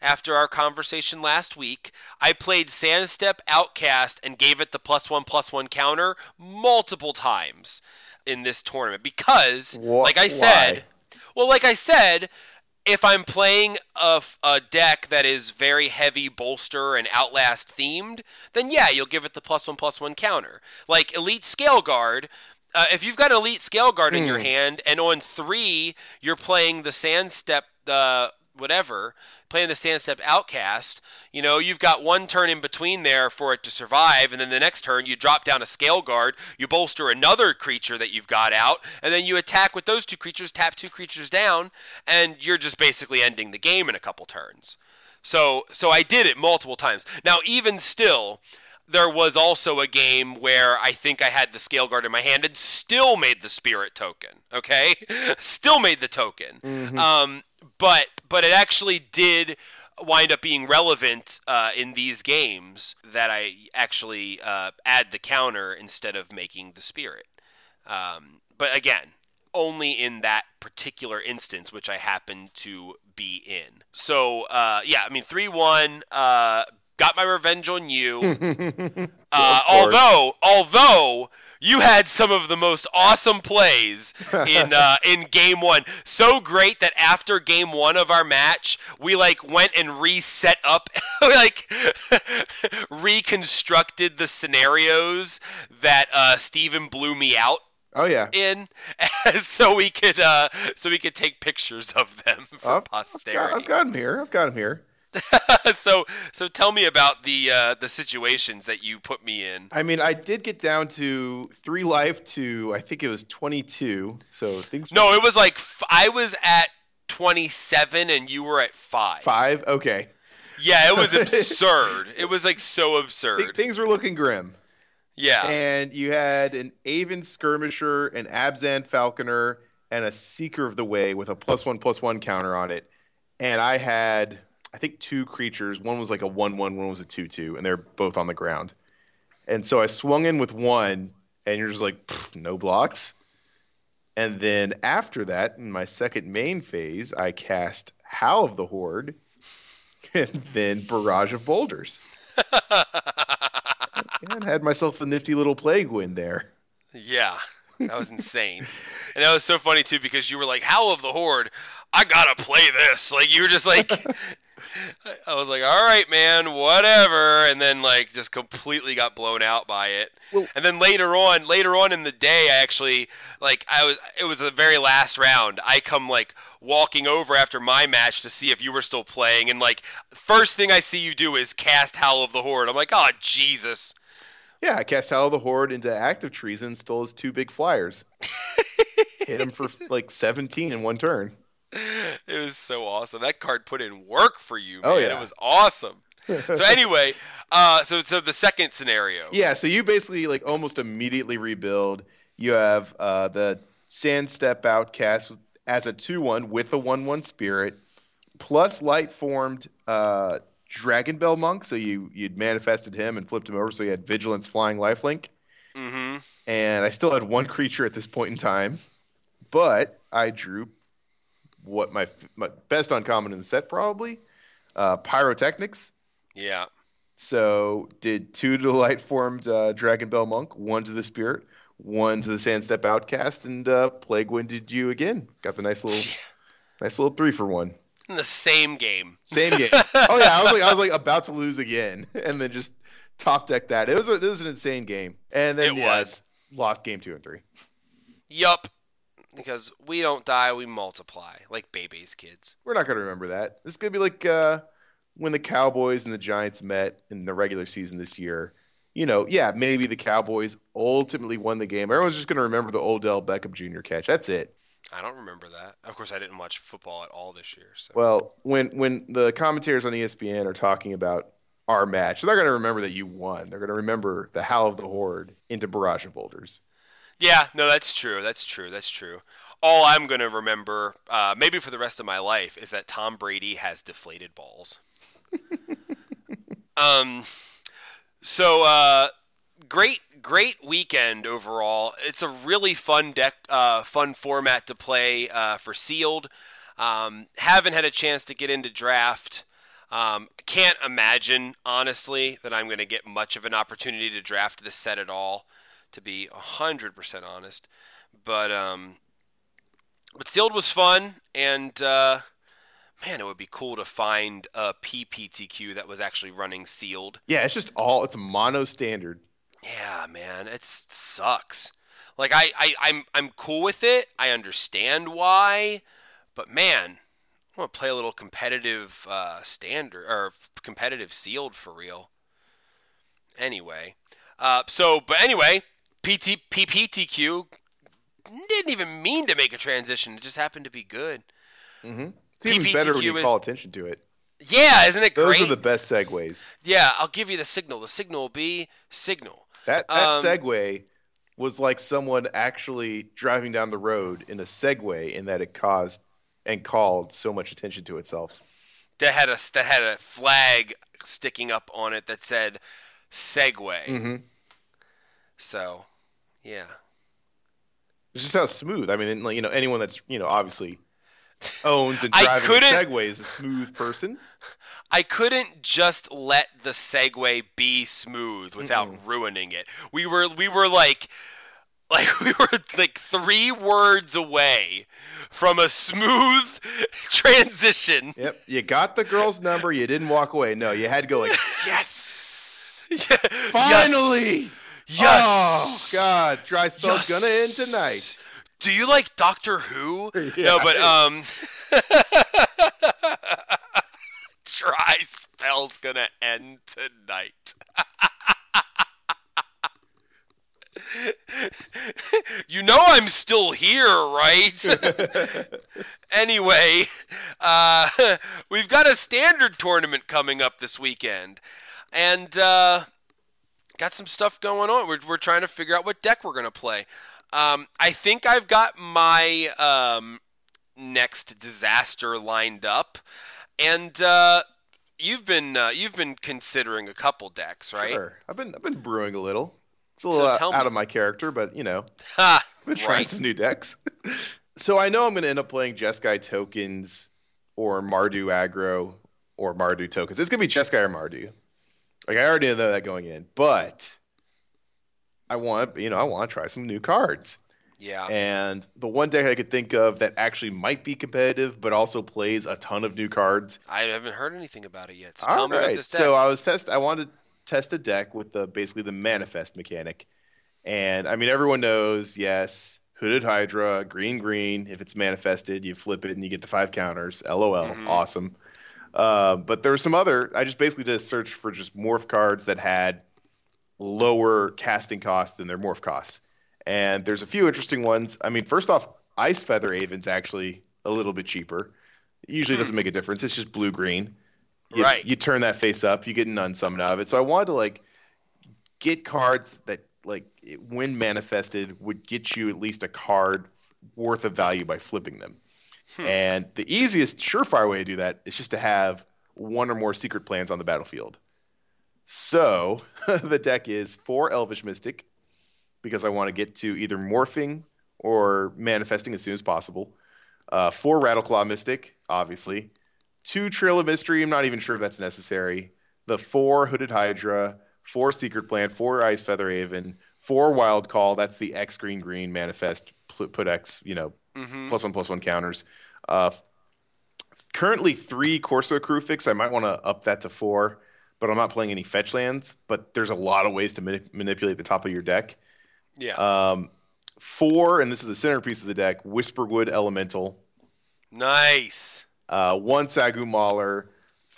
after our conversation last week, I played Sandstep Outcast and gave it the plus one plus one counter multiple times in this tournament because, what, like I said, why? well, like I said, if I'm playing a, a deck that is very heavy Bolster and Outlast themed, then yeah, you'll give it the plus one plus one counter. Like Elite Scale Guard. Uh, if you've got Elite Scale Guard in mm. your hand, and on three you're playing the Sandstep, uh, whatever, playing the Sandstep Outcast, you know, you've got one turn in between there for it to survive, and then the next turn you drop down a Scale Guard, you bolster another creature that you've got out, and then you attack with those two creatures, tap two creatures down, and you're just basically ending the game in a couple turns. So, so I did it multiple times. Now, even still, there was also a game where I think I had the Scale Guard in my hand and still made the Spirit token, okay? Still made the token. Mm-hmm. Um, but but it actually did wind up being relevant uh, in these games that I actually uh, add the counter instead of making the Spirit. Um, but again, only in that particular instance, which I happened to be in. So, uh, yeah, I mean, three one... Uh, got my revenge on you. uh, although, although you had some of the most awesome plays in uh, in game one. So great that after game one of our match, we like went and reset up, we, like reconstructed the scenarios that uh, Steven blew me out. Oh yeah. In so we could uh, so we could take pictures of them for oh, posterity. I've got them here. I've got them here. so so tell me about the uh, the situations that you put me in. I mean, I did get down to three life to, I think it was twenty-two. So things. No, were... it was like f- I was at twenty-seven and you were at five. Five. Okay. Yeah, it was absurd. It was like so absurd. Th- things were looking grim. Yeah. And you had an Aven Skirmisher, an Abzan Falconer, and a Seeker of the Way with a plus one plus one counter on it. And I had, I think, two creatures. One was like a one one, one was a two two, and they're both on the ground. And so I swung in with one, and you're just like, no blocks. And then after that, in my second main phase, I cast Howl of the Horde, and then Barrage of Boulders. And had myself a nifty little plague win there. Yeah, that was insane. And that was so funny, too, because you were like, Howl of the Horde, I gotta play this. Like, you were just like, I was like, all right, man, whatever. And then, like, just completely got blown out by it. Well, and then later on, later on in the day, I actually, like, I was, it was the very last round. I come, like, walking over after my match to see if you were still playing. And, like, first thing I see you do is cast Howl of the Horde. I'm like, oh, Jesus. Yeah, I cast Howl of the Horde into active treason, stole his two big flyers. Hit him for like seventeen in one turn. It was so awesome. That card put in work for you, man. Oh, yeah. It was awesome. So anyway, uh, so so the second scenario. Yeah, so you basically like almost immediately rebuild. You have uh, the Sand Step Out cast as a two one with a one one spirit, plus light formed uh Dragon Bell Monk, so you, you'd manifested him and flipped him over, so you had Vigilance, Flying, Lifelink. Mm-hmm. And I still had one creature at this point in time, but I drew what my, my best uncommon in the set probably, uh, Pyrotechnics. Yeah. So did two to the light-formed uh, Dragon Bell Monk, one to the Spirit, one to the Sand Step Outcast, and uh, Plague Winded you again. Got the nice little, nice little three for one. In the same game. Same game. Oh yeah, I was like, I was like about to lose again, and then just top deck that. It was a, it was an insane game, and then it yeah, was lost game two and three. Yup, because we don't die, we multiply like babies, kids. We're not gonna remember that. It's gonna be like uh, when the Cowboys and the Giants met in the regular season this year. You know, yeah, maybe the Cowboys ultimately won the game. Everyone's just gonna remember the Odell Beckham Junior catch. That's it. I don't remember that. Of course, I didn't watch football at all this year. So. Well, when when the commentators on E S P N are talking about our match, they're going to remember that you won. They're going to remember the Howl of the Horde into Barrage of Boulders. Yeah, no, that's true. That's true. That's true. All I'm going to remember, uh, maybe for the rest of my life, is that Tom Brady has deflated balls. um, so, uh... Great, great weekend overall. It's a really fun deck, uh, fun format to play uh, for sealed. Um, haven't had a chance to get into draft. Um, can't imagine, honestly, that I'm going to get much of an opportunity to draft this set at all, to be one hundred percent honest. But um, but sealed was fun, and uh, man, it would be cool to find a P P T Q that was actually running sealed. Yeah, it's just all it's mono standard. Yeah, man, it sucks. Like, I, I, I'm I'm cool with it. I understand why. But, man, I want to play a little competitive uh, standard or competitive sealed for real. Anyway. Uh, so, but anyway, P P T Q didn't even mean to make a transition. It just happened to be good. Mm-hmm. It's even P P T Q better when you is... call attention to it. Yeah, isn't it great? Those are the best segues. Yeah, I'll give you the signal. The signal will be signal. That that um, segue was like someone actually driving down the road in a Segway, in that it caused and called so much attention to itself. That had a that had a flag sticking up on it that said Segway. Mm-hmm. So, yeah. It's just how smooth. I mean, you know, anyone that's, you know, obviously owns and driving a Segway is a smooth person. I couldn't just let the Segway be smooth without Mm-mm. ruining it. We were we were like Like, we were like three words away from a smooth transition. Yep. You got the girl's number. You didn't walk away. No, you had to go like, yes. Yeah. Finally. Yes. Oh, God. Dry spell's yes. going to end tonight. Do you like Doctor Who? Yeah. No, but, um, dry spell's going to end tonight. You know I'm still here, right? Anyway, uh, we've got a standard tournament coming up this weekend, and uh, got some stuff going on. We're, we're trying to figure out what deck we're going to play. Um, I think I've got my um, next disaster lined up, and uh, you've been uh, you've been considering a couple decks, right? Sure. I've been I've been brewing a little. It's a little so out me. of my character, but, you know, ha, I've been trying right. some new decks. So I know I'm going to end up playing Jeskai tokens or Mardu aggro or Mardu tokens. It's going to be Jeskai or Mardu. Like, I already know that going in. But I want, you know, I want to try some new cards. Yeah. And the one deck I could think of that actually might be competitive but also plays a ton of new cards. I haven't heard anything about it yet. So tell All me right. about this deck. So I was test. I wanted test a deck with the basically the manifest mechanic, and I mean everyone knows yes Hooded Hydra, green green, if it's manifested you flip it and you get the five counters, lol. Mm-hmm. Awesome. Uh, but there were some other, I just basically did a search for just morph cards that had lower casting costs than their morph costs, and there's a few interesting ones. I mean, first off, Ice Feather Aven's actually a little bit cheaper. It usually mm-hmm. doesn't make a difference, it's just blue green. You, right. you turn that face up, you get an unsummoned out of it. So I wanted to like get cards that, like, when manifested, would get you at least a card worth of value by flipping them. Hmm. And the easiest, surefire way to do that is just to have one or more secret plans on the battlefield. So the deck is four Elvish Mystic, because I want to get to either morphing or manifesting as soon as possible. Uh, four Rattleclaw Mystic, obviously. Two Trail of Mystery. I'm not even sure if that's necessary. The four Hooded Hydra, four Secret Plant, four Ice Feather Haven, four Wild Call. That's the X green green manifest. Put X, you know, mm-hmm. plus one plus one counters. Uh, currently three Corso Crew Fix. I might want to up that to four, but I'm not playing any fetch lands. But there's a lot of ways to manip- manipulate the top of your deck. Yeah. Um, four, and this is the centerpiece of the deck, Whisperwood Elemental. Nice. Uh, one Sagu Mauler,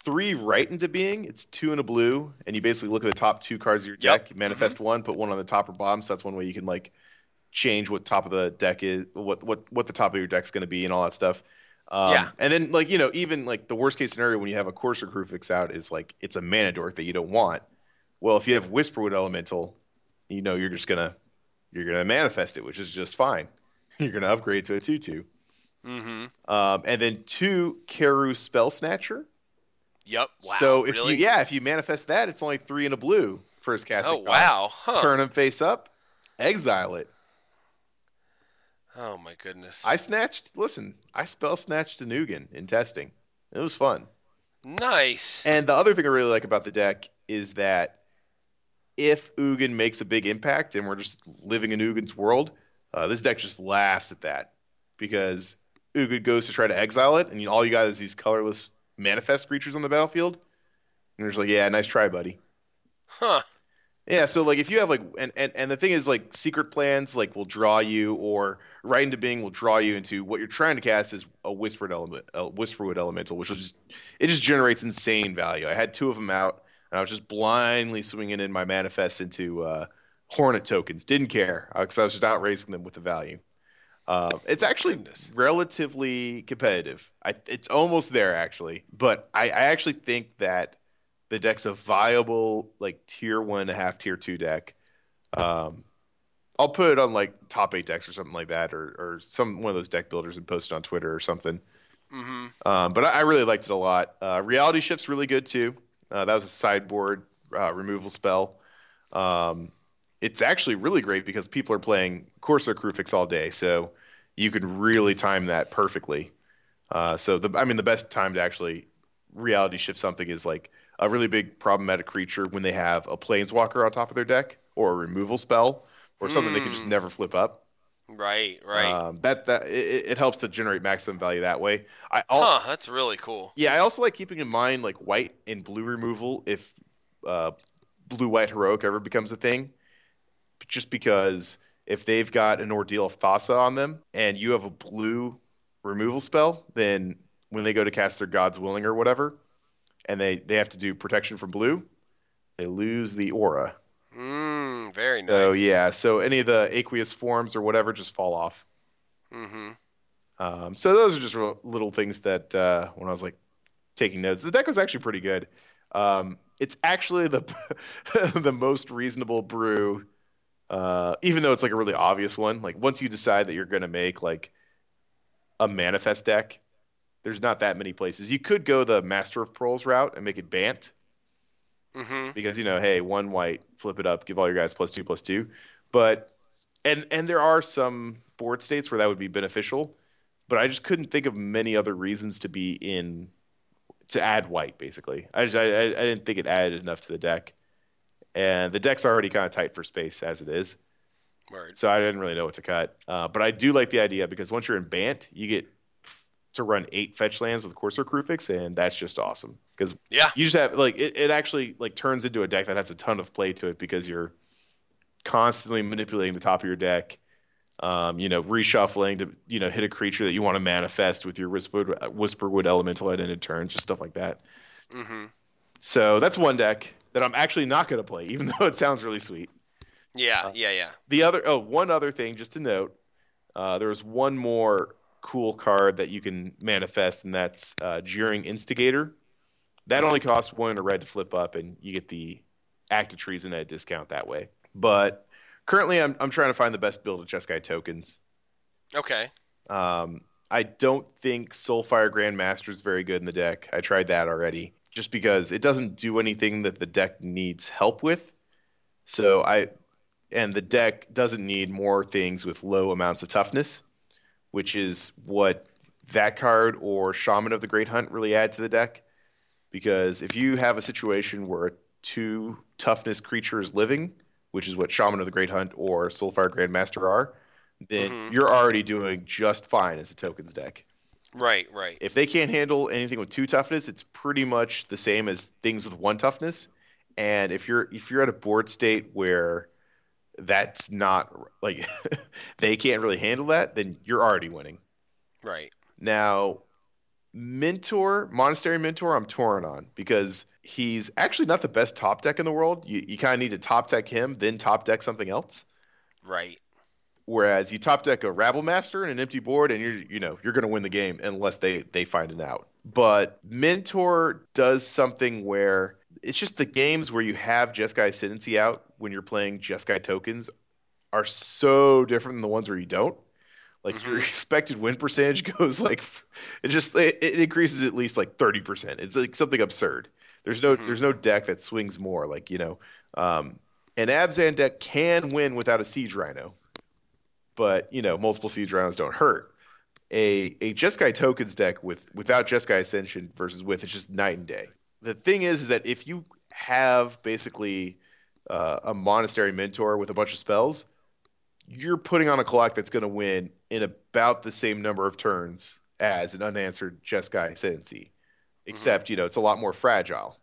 three Right Into Being. It's two and a blue, and you basically look at the top two cards of your yep. deck, manifest mm-hmm. one, put one on the top or bottom. So that's one way you can like change what top of the deck is, what what what the top of your deck's going to be, and all that stuff. Um, yeah. And then like you know even like the worst case scenario when you have a Corsair Crew Fix out is like it's a mana dork that you don't want. Well, if you have Whisperwood Elemental, you know you're just gonna you're gonna manifest it, which is just fine. You're gonna upgrade to a two two. Mm-hmm. Um, and then two Keru Spell Snatcher. Yep. Wow. So if really? you yeah, if you manifest that, it's only three and a blue first casting. Oh wow! Huh. Turn them face up, exile it. Oh my goodness! I snatched. Listen, I spell snatched Nugan in testing. It was fun. Nice. And the other thing I really like about the deck is that if Ugin makes a big impact, and we're just living in Ugin's world, uh, this deck just laughs at that, because Ugin goes to try to exile it, and all you got is these colorless manifest creatures on the battlefield. And you're just like, yeah, nice try, buddy. Huh. Yeah, so, like, if you have, like... And, and, and the thing is, like, secret plans, like, will draw you, or Right Into Being will draw you into... What you're trying to cast is a Whispered Element, a Whisperwood Elemental, which will just... It just generates insane value. I had two of them out, and I was just blindly swinging in my manifests into uh, Hornet tokens. Didn't care, because I was just outracing them with the value. Uh, it's actually Goodness. relatively competitive. I, it's almost there, actually. But I, I actually think that the deck's a viable, like, tier one and a half, tier two deck. Um, I'll put it on, like, top eight decks or something like that, or, or some one of those deck builders and post it on Twitter or something. Mm-hmm. Um, but I, I really liked it a lot. Uh, Reality Shift's really good, too. Uh, that was a sideboard uh, removal spell. Um, it's actually really great because people are playing Corsair Crewfix all day, so you can really time that perfectly. Uh, so, the, I mean, the best time to actually reality shift something is like a really big problematic creature when they have a Planeswalker on top of their deck or a removal spell or something mm. they could just never flip up. Right, right. Um, that that it, it helps to generate maximum value that way. I also, huh, that's really cool. Yeah, I also like keeping in mind like white and blue removal if uh, blue-white heroic ever becomes a thing, just because if they've got an Ordeal of Thassa on them and you have a blue removal spell, then when they go to cast their God's Willing or whatever, and they, they have to do protection from blue, they lose the aura. Mm, very so, nice. So, yeah. So any of the aqueous forms or whatever just fall off. Mm-hmm. Um, so those are just real, little things that uh, when I was like taking notes, the deck was actually pretty good. Um, it's actually the the most reasonable brew, uh, even though it's like a really obvious one. Like once you decide that you're going to make like a manifest deck, there's not that many places. You could go the Master of Pearls route and make it Bant. Mm-hmm. Because, you know, hey, one white, flip it up, give all your guys plus two, plus two. But and and there are some board states where that would be beneficial, but I just couldn't think of many other reasons to be in to add white, basically. I just, I, I didn't think it added enough to the deck. And the deck's already kind of tight for space as it is. Right. So I didn't really know what to cut. Uh, but I do like the idea because once you're in Bant, you get to run eight fetch lands with Corsair Crufix, and that's just awesome. Because yeah. you just have like it, it actually like turns into a deck that has a ton of play to it because you're constantly manipulating the top of your deck, um, you know, reshuffling to you know hit a creature that you want to manifest with your Whisperwood, Whisperwood Elemental at end of turn, just stuff like that. Mm-hmm. So that's one deck that I'm actually not going to play, even though it sounds really sweet. Yeah, uh, yeah, yeah. The other oh, one other thing just to note, uh, there was one more cool card that you can manifest, and that's uh, Jeering Instigator. That only costs one and a red to flip up, and you get the Act of Treason at a discount that way. But currently, I'm I'm trying to find the best build of Jeskai tokens. Okay. Um, I don't think Soulfire Grandmaster is very good in the deck. I tried that already, just because it doesn't do anything that the deck needs help with. So I, and the deck doesn't need more things with low amounts of toughness, which is what that card or Shaman of the Great Hunt really add to the deck. Because if you have a situation where two toughness creatures living, which is what Shaman of the Great Hunt or Soulfire Grandmaster are, then mm-hmm. you're already doing just fine as a tokens deck. Right, right. If they can't handle anything with two toughness, it's pretty much the same as things with one toughness. And if you're if you're at a board state where that's not like they can't really handle that, then you're already winning. Right. Now, Mentor, Monastery Mentor, I'm torn on because he's actually not the best top deck in the world. You you kind of need to top deck him, then top deck something else. Right. Whereas you top deck a Rabble Master and an empty board, and you're you know you're going to win the game unless they they find it out. But Mentor does something where it's just the games where you have Jeskai Ascendancy out when you're playing Jeskai tokens are so different than the ones where you don't. Like mm-hmm. your expected win percentage goes like it just it, it increases at least like thirty percent. It's like something absurd. There's no mm-hmm. there's no deck that swings more. Like you know, um, an Abzan deck can win without a Siege Rhino, but you know multiple Siege Rhinos don't hurt. A a Jeskai tokens deck with without Jeskai Ascension versus with it's just night and day. The thing is, is that if you have basically uh, a Monastery Mentor with a bunch of spells, you're putting on a clock that's going to win in about the same number of turns as an unanswered Jeskai Ascendancy, except mm-hmm. you know it's a lot more fragile.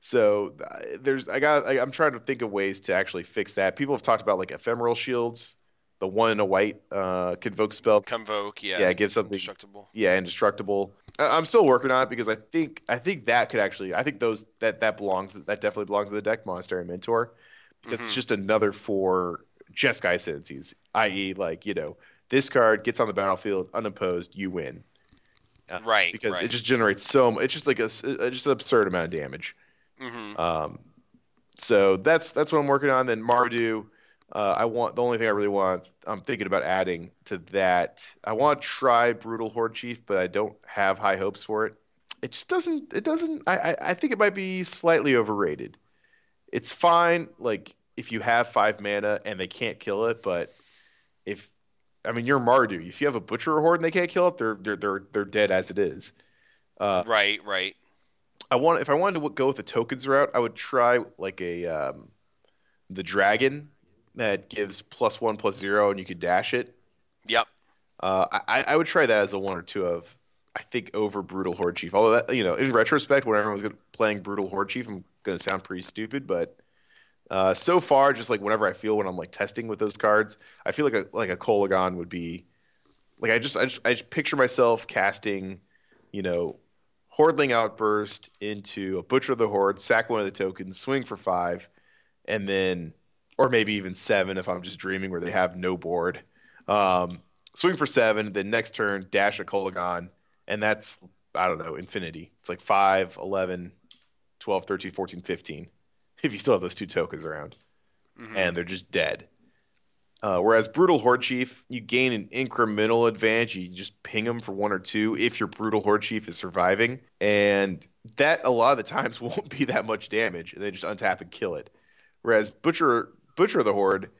So there's I got I, I'm trying to think of ways to actually fix that. People have talked about like ephemeral shields, the one in a white uh, convoke spell. Convoke, yeah, yeah, give something indestructible. Yeah, indestructible. I, I'm still working on it because I think I think that could actually I think those that that belongs that definitely belongs to the deck Monastery Mentor because mm-hmm. it's just another for Jeskai Ascendancies, that is like, you know, this card gets on the battlefield unopposed, you win. Uh, right. Because right. it just generates so much. It's just like a, a just an absurd amount of damage. Mm-hmm. Um, so that's that's what I'm working on. Then Mardu, uh, I want the only thing I really want. I'm thinking about adding to that. I want to try Brutal Horde Chief, but I don't have high hopes for it. It just doesn't. It doesn't. I I, I think it might be slightly overrated. It's fine. Like. If you have five mana and they can't kill it, but if I mean you're Mardu, if you have a Butcher or Horde and they can't kill it, they're they're they're they're dead as it is. Uh, right, right. I want if I wanted to go with the tokens route, I would try like a um, the Dragon, that gives plus one, plus zero, and you could dash it. Yep. Uh, I, I would try that as a one or two of, I think, over Brutal Horde Chief. Although, that, you know, in retrospect, when everyone's gonna, playing Brutal Horde Chief, I'm going to sound pretty stupid. But uh, so far, just like whenever I feel when I'm like testing with those cards, I feel like a like a Kolagon would be like I just I just, I just picture myself casting, you know, Hordeling Outburst into a Butcher of the Horde, sack one of the tokens, swing for five, and then, or maybe even seven if I'm just dreaming where they have no board. Um, swing for seven, then next turn, dash a Kolagon, and that's, I don't know, infinity. It's like five, eleven, twelve, thirteen, fourteen, fifteen, if you still have those two tokens around. Mm-hmm. And they're just dead. Uh, whereas Brutal Horde Chief, you gain an incremental advantage. You just ping them for one or two if your Brutal Horde Chief is surviving. And that, a lot of the times, won't be that much damage. They just untap and kill it. Whereas Butcher Butcher of the Horde,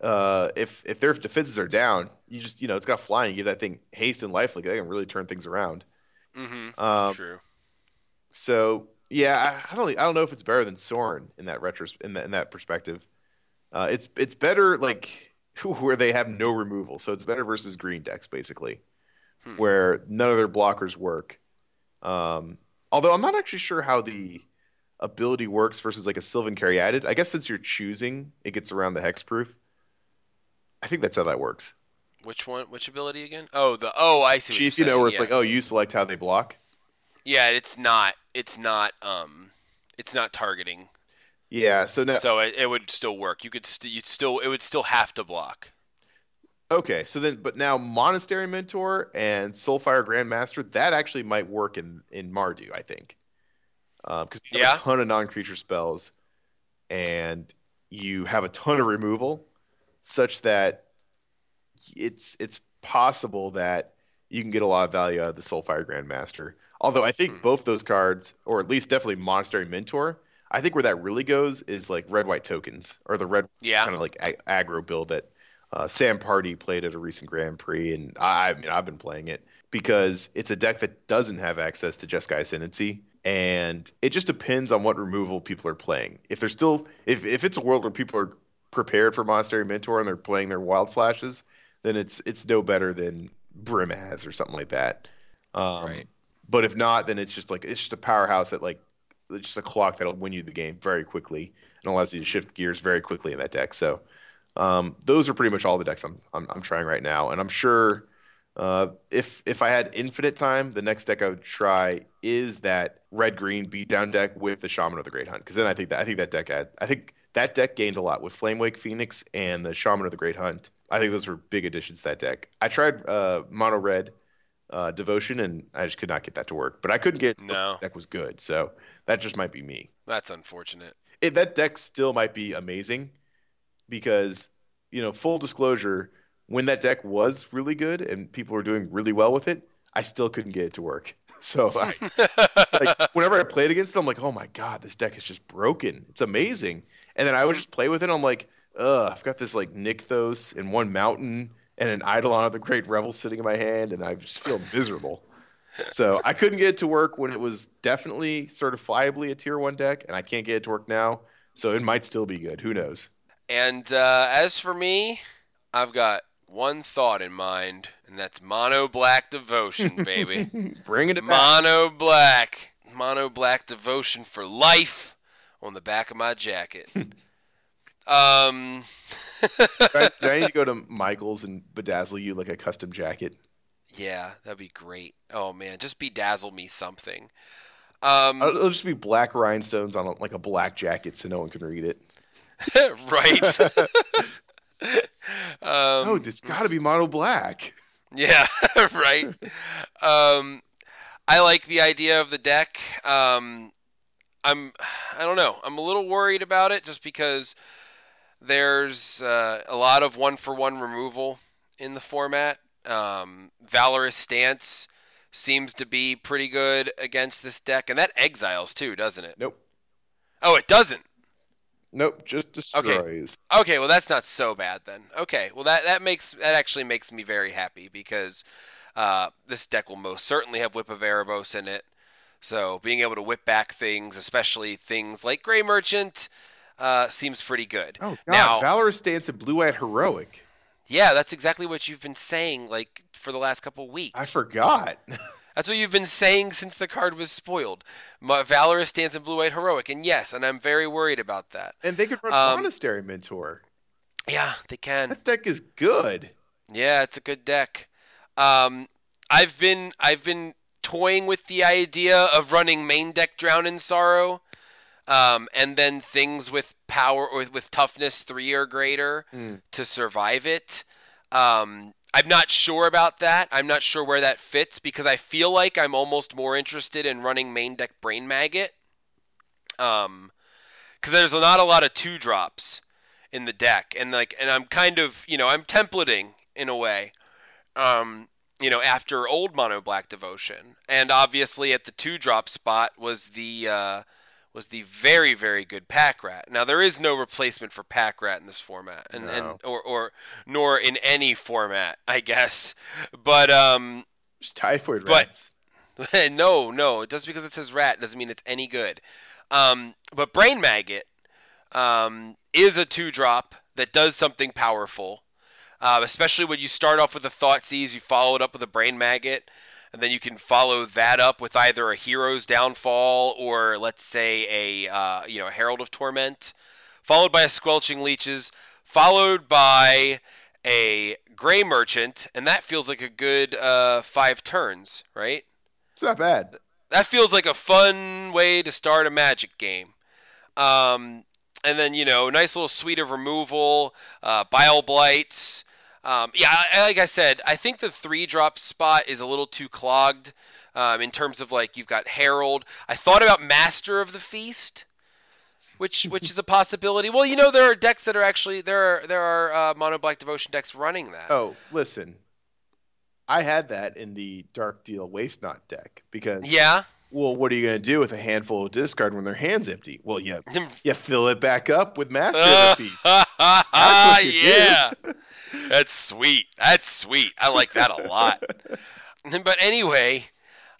uh, if if their defenses are down, you just, you know, it's got flying. You give that thing haste and lifelink. They can really turn things around. Mm-hmm. Um, True. So, yeah, I, I don't I don't know if it's better than Sorin in that retros in that in that perspective. Uh, it's it's better like where they have no removal, so it's better versus green decks basically, hmm. where none of their blockers work. Um, although I'm not actually sure how the ability works versus like a Sylvan Caryatid. I guess since you're choosing, it gets around the hexproof. I think that's how that works. Which one? Which ability again? Oh, the oh, I see. What Chief, you know, where it's yeah. like, oh, you select how they block. Yeah, it's not. It's not. Um, it's not targeting. Yeah, so now so it, it would still work. You could st- you'd still it would still have to block. Okay, so then but now Monastery Mentor and Soulfire Grandmaster, that actually might work in in Mardu, I think, because uh, you have yeah. a ton of non-creature spells, and you have a ton of removal, such that it's it's possible that you can get a lot of value out of the Soulfire Grandmaster. Although I think hmm. both those cards, or at least definitely Monastery Mentor. I think where that really goes is like red-white tokens or the red yeah. kind of like ag- aggro build that uh, Sam Pardee played at a recent Grand Prix, and I, I mean I've been playing it because it's a deck that doesn't have access to Jeskai Ascendancy, and it just depends on what removal people are playing. If they're still if if it's a world where people are prepared for Monastery Mentor and they're playing their Wild Slashes, then it's it's no better than Brimaz or something like that. Um, right. But if not, then it's just like it's just a powerhouse that like. It's just a clock that'll win you the game very quickly and allows you to shift gears very quickly in that deck. So um, those are pretty much all the decks I'm, I'm I'm trying right now. And I'm sure uh, if if I had infinite time, the next deck I would try is that red green beatdown deck with the Shaman of the Great Hunt, because then I think that I think that deck had, I think that deck gained a lot with Flamewake Phoenix and the Shaman of the Great Hunt. I think those were big additions to that deck. I tried uh, mono red. Uh, devotion, and I just could not get that to work. But I couldn't get no. That deck was good, so that just might be me. That's unfortunate. It, that deck still might be amazing because, you know, full disclosure, when that deck was really good and people were doing really well with it, I still couldn't get it to work. So I, like, whenever I played against it, I'm like, oh my god, this deck is just broken. It's amazing. And then I would just play with it, and I'm like, ugh, I've got this like Nykthos and one Mountain and an Eidolon of the Great Revel sitting in my hand, and I just feel miserable. So I couldn't get it to work when it was definitely certifiably a tier one deck, and I can't get it to work now, so it might still be good. Who knows? And uh, as for me, I've got one thought in mind, and that's Mono Black Devotion, baby. Bringing it back. Mono Black. Mono Black Devotion for life on the back of my jacket. um... do, I, do I need to go to Michael's and bedazzle you like a custom jacket? Yeah, that'd be great. Oh man, just bedazzle me something. Um, it'll just be black rhinestones on a, like a black jacket, so no one can read it. Right. um, no, it's got to be mono black. Yeah, right. um, I like the idea of the deck. Um, I'm, I don't know. I'm a little worried about it just because. There's uh, a lot of one-for-one removal in the format. Um, Valorous Stance seems to be pretty good against this deck. And that exiles too, doesn't it? Nope. Oh, it doesn't? Nope, just destroys. Okay, okay well, that's not so bad then. Okay, well, that, that makes that actually makes me very happy because uh, this deck will most certainly have Whip of Erebos in it. So being able to whip back things, especially things like Grey Merchant... uh, seems pretty good. Oh, God. Now, Valorous Stance and Blue Eyed Heroic. Yeah, that's exactly what you've been saying, like, for the last couple weeks. I forgot. That's what you've been saying since the card was spoiled. My Valorous Stance and Blue Eyed Heroic, and yes, and I'm very worried about that. And they could run um, Monastery Mentor. Yeah, they can. That deck is good. Yeah, it's a good deck. Um, I've been I've been toying with the idea of running main deck Drown in Sorrow, um, and then things with power or with, with toughness three or greater mm. to survive it. Um, I'm not sure about that. I'm not sure where that fits because I feel like I'm almost more interested in running main deck Brain Maggot, um, because there's not a lot of two drops in the deck, and like, and I'm kind of, you know, I'm templating in a way. Um, you know, after old Mono Black Devotion, and obviously at the two drop spot was the uh, was the very very good Pack Rat. Now there is no replacement for Pack Rat in this format, and, no. and or or nor in any format, I guess. But um, it's Typhoid Rats. But no, no, just because it says Rat doesn't mean it's any good. Um, but Brain Maggot um is a two drop that does something powerful. Uh, especially when you start off with the Thoughtseize, you follow it up with a Brain Maggot, and then you can follow that up with either a Hero's Downfall or, let's say, a uh, you know, Herald of Torment, followed by a Squelching Leeches, followed by a Grey Merchant, and that feels like a good uh, five turns, right? It's not bad. That feels like a fun way to start a Magic game. Um, and then, you know, nice little suite of removal, uh, Bile Blights. Um, yeah, like I said, I think the three-drop spot is a little too clogged um, in terms of, like, you've got Herald. I thought about Master of the Feast, which which is a possibility. Well, you know, there are decks that are actually – there are there are uh, Mono Black Devotion decks running that. Oh, listen. I had that in the Dark Deal Waste Not deck because – yeah. Well, what are you going to do with a handful of discard when their hand's empty? Well, you, you fill it back up with Master of the Feast. Ah, yeah. That's sweet. That's sweet. I like that a lot. But anyway.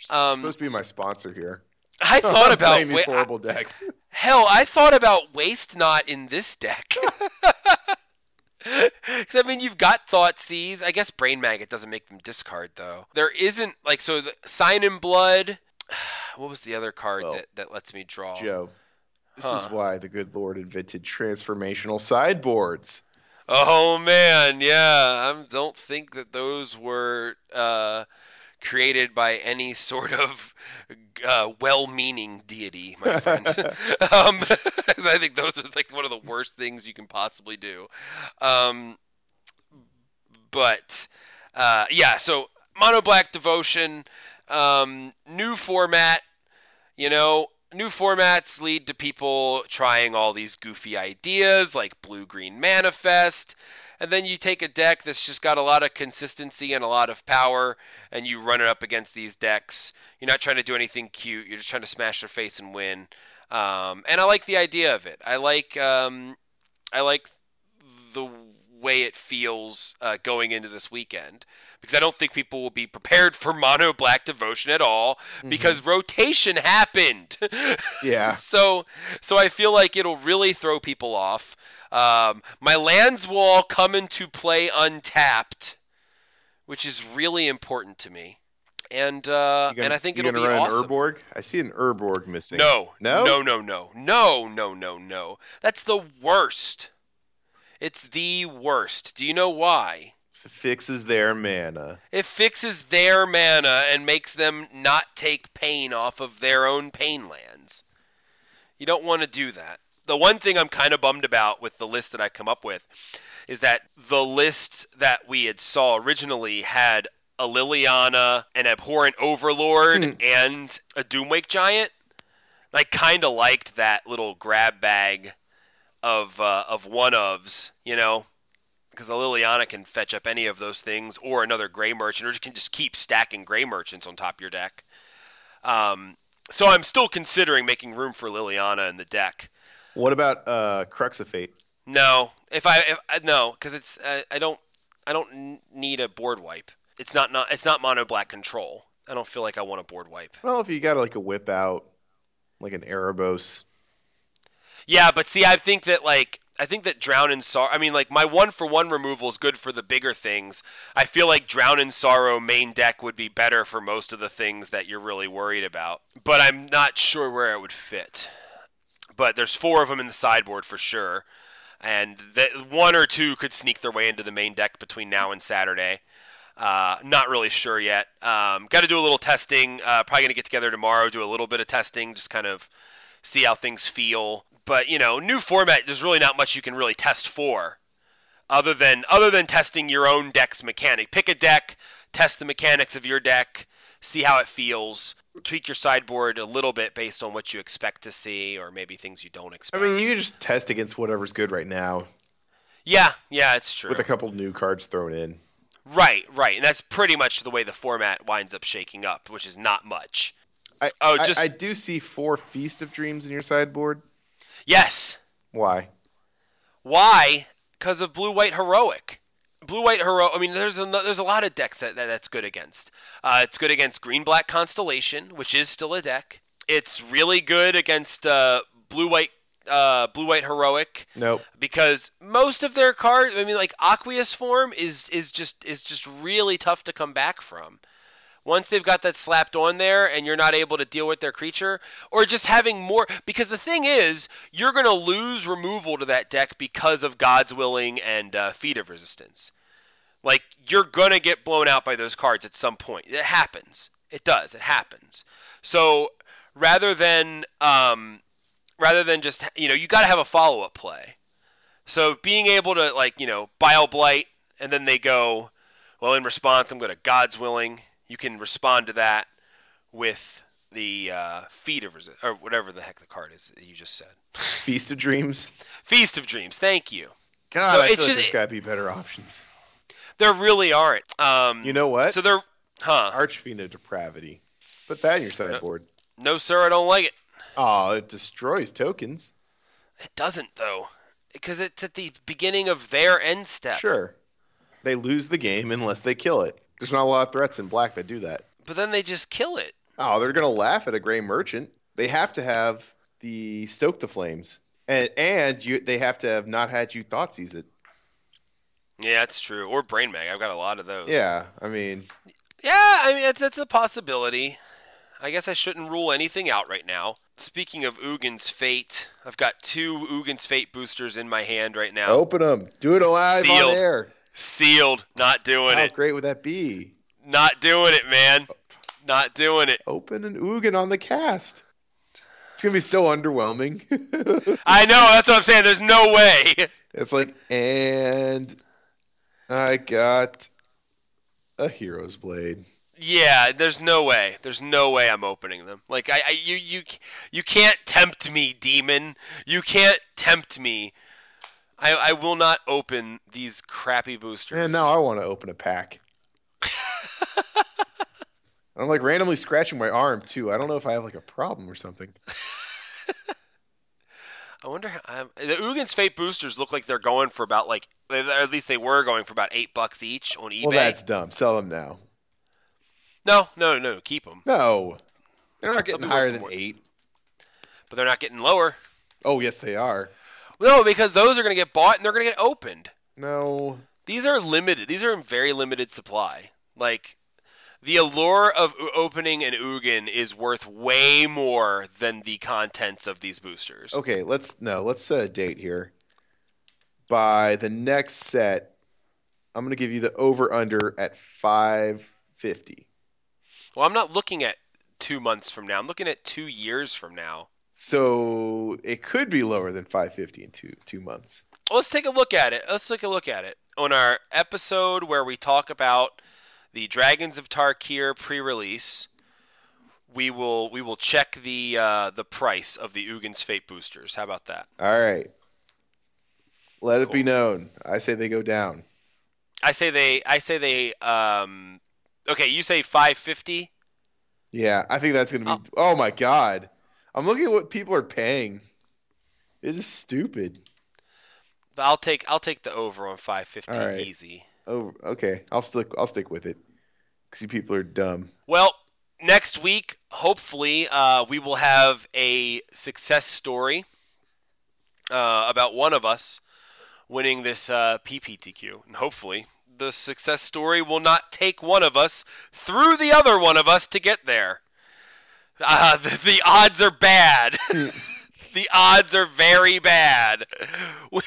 Um, supposed to be my sponsor here. I thought about. Playing these horrible decks. Hell, I thought about Waste Not in this deck. Because, I mean, you've got Thoughtseize. I guess Brain Maggot doesn't make them discard, though. There isn't, like, so the Sign in Blood. What was the other card well, that, that lets me draw? Joe, this huh. is why the good Lord invented transformational sideboards. Oh, man, yeah. I don't think that those were uh, created by any sort of uh, well-meaning deity, my friend. um, I think those are like one of the worst things you can possibly do. Um, but, uh, yeah, so Mono Black Devotion... Um, new format, you know, new formats lead to people trying all these goofy ideas like Blue-Green Manifest, and then you take a deck that's just got a lot of consistency and a lot of power, and you run it up against these decks. You're not trying to do anything cute. You're just trying to smash their face and win. Um, and I like the idea of it. I like, um, I like the way it feels uh, going into this weekend, because I don't think people will be prepared for Mono Black Devotion at all, because mm-hmm. rotation happened. Yeah. So so I feel like it'll really throw people off. Um, my lands will all come into play untapped, which is really important to me. And uh, gonna, and I think it'll be awesome. Urborg? I see an Urborg missing. No. No? No, no, no. No, no, no, no. That's the worst. It's the worst. Do you know why? So it fixes their mana. It fixes their mana and makes them not take pain off of their own pain lands. You don't want to do that. The one thing I'm kind of bummed about with the list that I come up with is that the list that we had saw originally had a Liliana, an Abhorrent Overlord, mm. and a Doomwake Giant. I kind of liked that little grab bag of uh, of one-ofs, you know? Because the Liliana can fetch up any of those things, or another Grey Merchant, or you can just keep stacking Grey Merchants on top of your deck. Um, so I'm still considering making room for Liliana in the deck. What about uh, Crux of Fate? No, if I if, no, because it's I, I don't I don't need a board wipe. It's not, not it's not Mono Black control. I don't feel like I want a board wipe. Well, if you got like a whip out, like an Erebos. Yeah, but see, I think that, like, I think that Drown in Sorrow... I mean, like, my one-for-one removal is good for the bigger things. I feel like Drown in Sorrow main deck would be better for most of the things that you're really worried about. But I'm not sure where it would fit. But there's four of them in the sideboard for sure. And the, one or two could sneak their way into the main deck between now and Saturday. Uh, not really sure yet. Um, got to do a little testing. Uh, probably going to get together tomorrow, do a little bit of testing, just kind of see how things feel. But, you know, new format, there's really not much you can really test for other than other than testing your own deck's mechanic. Pick a deck, test the mechanics of your deck, see how it feels, tweak your sideboard a little bit based on what you expect to see or maybe things you don't expect. I mean, you just test against whatever's good right now. Yeah, yeah, it's true. With a couple new cards thrown in. Right, right. And that's pretty much the way the format winds up shaking up, which is not much. I, oh, just... I, I do see four Feast of Dreams in your sideboard. Yes. Why? Why? Because of Blue-White Heroic. Blue-White Heroic, I mean, there's a, there's a lot of decks that, that that's good against. Uh, it's good against Green-Black Constellation, which is still a deck. It's really good against uh, Blue-White uh, Blue-White Heroic. Nope. Because most of their cards, I mean, like, Aqueous Form is is just is just really tough to come back from. Once they've got that slapped on there and you're not able to deal with their creature, or just having more... Because the thing is, you're going to lose removal to that deck because of God's Willing and uh, Feet of Resistance. Like, you're going to get blown out by those cards at some point. It happens. It does. It happens. So, rather than, um, rather than just... You know, you got to have a follow-up play. So, being able to, like, you know, Bile Blight, and then they go, well, in response, I'm going to God's Willing... You can respond to that with the uh, Feet of Resistance, or whatever the heck the card is that you just said. Feast of Dreams. Feast of Dreams. Thank you. God, so I feel just, like there's got to be better options. There really aren't. Um, you know what? So they're, huh? Archfiend of Depravity. Put that in your sideboard. No, no, sir, I don't like it. Oh, it destroys tokens. It doesn't, though, because it's at the beginning of their end step. Sure. They lose the game unless they kill it. There's not a lot of threats in black that do that. But then they just kill it. Oh, they're going to laugh at a Gray Merchant. They have to have the Stoke the Flames. And and you, they have to have not had you Thoughtseize it. Yeah, that's true. Or Brain Mag. I've got a lot of those. Yeah, I mean... Yeah, I mean, that's, that's a possibility. I guess I shouldn't rule anything out right now. Speaking of Uggin's Fate, I've got two Uggin's Fate boosters in my hand right now. Open them. Do it alive Sealed. On air. Sealed. Not doing How it. How great would that be? Not doing it, man. Not doing it. Open an Ugin on the cast. It's going to be so underwhelming. I know. That's what I'm saying. There's no way. It's like, and I got a Hero's Blade. Yeah, there's no way. There's no way I'm opening them. Like, I, I you, you, you can't tempt me, demon. You can't tempt me. I, I will not open these crappy boosters. Man, now I want to open a pack. I'm like randomly scratching my arm too. I don't know if I have like a problem or something. I wonder how I'm... the Uggin's Fate boosters look like they're going for about like, or at least they were going for about eight bucks each on eBay. Well, that's dumb. Sell them now. No, no, no, keep them. No, they're not getting higher than eight. But they're not getting lower. Oh yes, they are. No, because those are going to get bought and they're going to get opened. No. These are limited. These are in very limited supply. Like, the allure of opening an Ugin is worth way more than the contents of these boosters. Okay, let's no, let's set a date here. By the next set, I'm going to give you the over-under at five fifty. Well, I'm not looking at two months from now. I'm looking at two years from now. So it could be lower than five fifty in two two months. Let's take a look at it. Let's take a look at it on our episode where we talk about the Dragons of Tarkir pre-release. We will we will check the uh, the price of the Uggin's Fate boosters. How about that? All right. Let cool. it be known. I say they go down. I say they. I say they. Um. Okay, you say five fifty. Yeah, I think that's gonna be. Oh, oh my God. I'm looking at what people are paying. It is stupid. But I'll take I'll take the over on five fifty right. Easy. Oh, okay. I'll stick I'll stick with it. Cuz you people are dumb. Well, next week, hopefully, uh, we will have a success story uh, about one of us winning this uh, P P T Q. And hopefully the success story will not take one of us through the other one of us to get there. Uh, the, the odds are bad. The odds are very bad. We,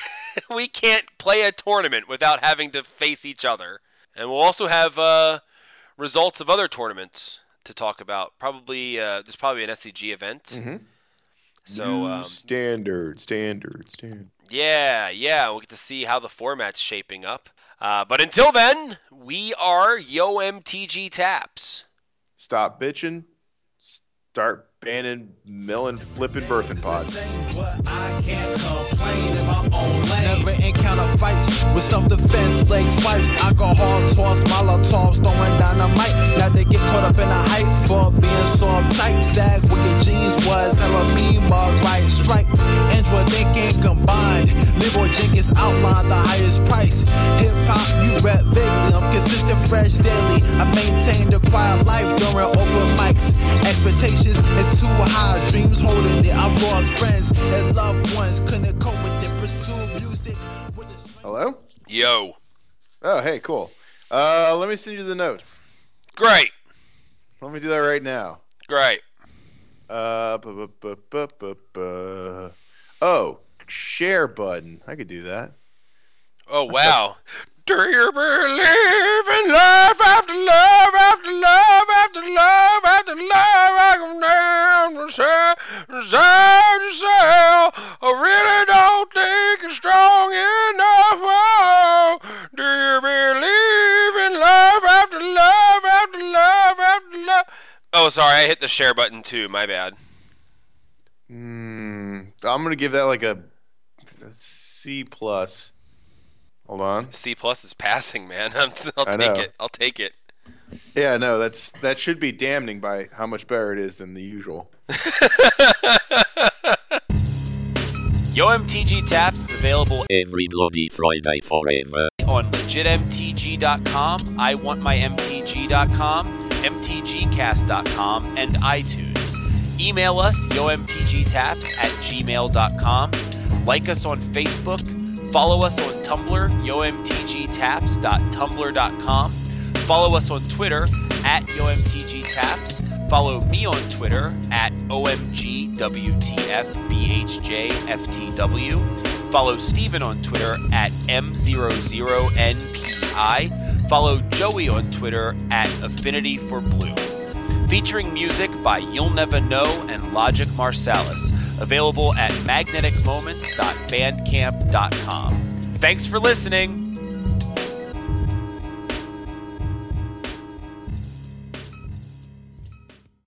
we can't play a tournament without having to face each other. And we'll also have uh, results of other tournaments to talk about. Probably uh, there's probably an S C G event. Mm-hmm. So um, standard, standard, standard. Yeah, yeah. We'll get to see how the format's shaping up. Uh, but until then, we are Yo! M T G Taps. Stop bitching. Start banning, milling, flipping birthing pods. I can't complain in my own lane. Never encounter fights with self-defense, leg swipes, alcohol, toss, molotovs, throwing dynamite. Now they get caught up in a hype for being so uptight. Sag with your jeans was hella me, mug, right, strike. Android thinking combined. Leroy Jenkins outlined the highest price. Hip-hop, you rap vaguely. I'm consistent, fresh, daily. I maintained a quiet life during open mics. Expectations. It's too high, dreams holding it. I've lost friends and loved ones. Couldn't cope with their pursuit music. Hello? Yo. Oh, hey, cool. Uh, let me send you the notes. Great. Let me do that right now. Great. Uh, bu- bu- bu- bu- bu- oh, share button. I could do that. Oh, wow. Do you believe in love after love after love after love after love? I come down from side to side to side. I really don't think it's strong enough. Oh, do you believe in love after love after love after love? Oh, sorry, I hit the share button too. My bad. Hmm. I'm gonna give that like a, a C plus. Hold on. C plus is passing, man. I'm, I'll I take know. it. I'll take it. Yeah, no, that's that should be damning by how much better it is than the usual. Yo! M T G Taps is available every bloody Friday forever on legit m t g dot com, I want my m t g dot com, m t g cast dot com, and iTunes. Email us yo m t g taps at gmail dot com. Like us on Facebook. Follow us on Tumblr, yo m t g taps dot tumblr dot com. Follow us on Twitter, at yo m t g taps. Follow me on Twitter, at o m g w t f b h j f t w. Follow Stephen on Twitter, at m zero zero n p i. Follow Joey on Twitter, at Affinity for Blue. Featuring music by You'll Never Know and Logic Marsalis. Available at magnetic moments dot bandcamp dot com. Thanks for listening.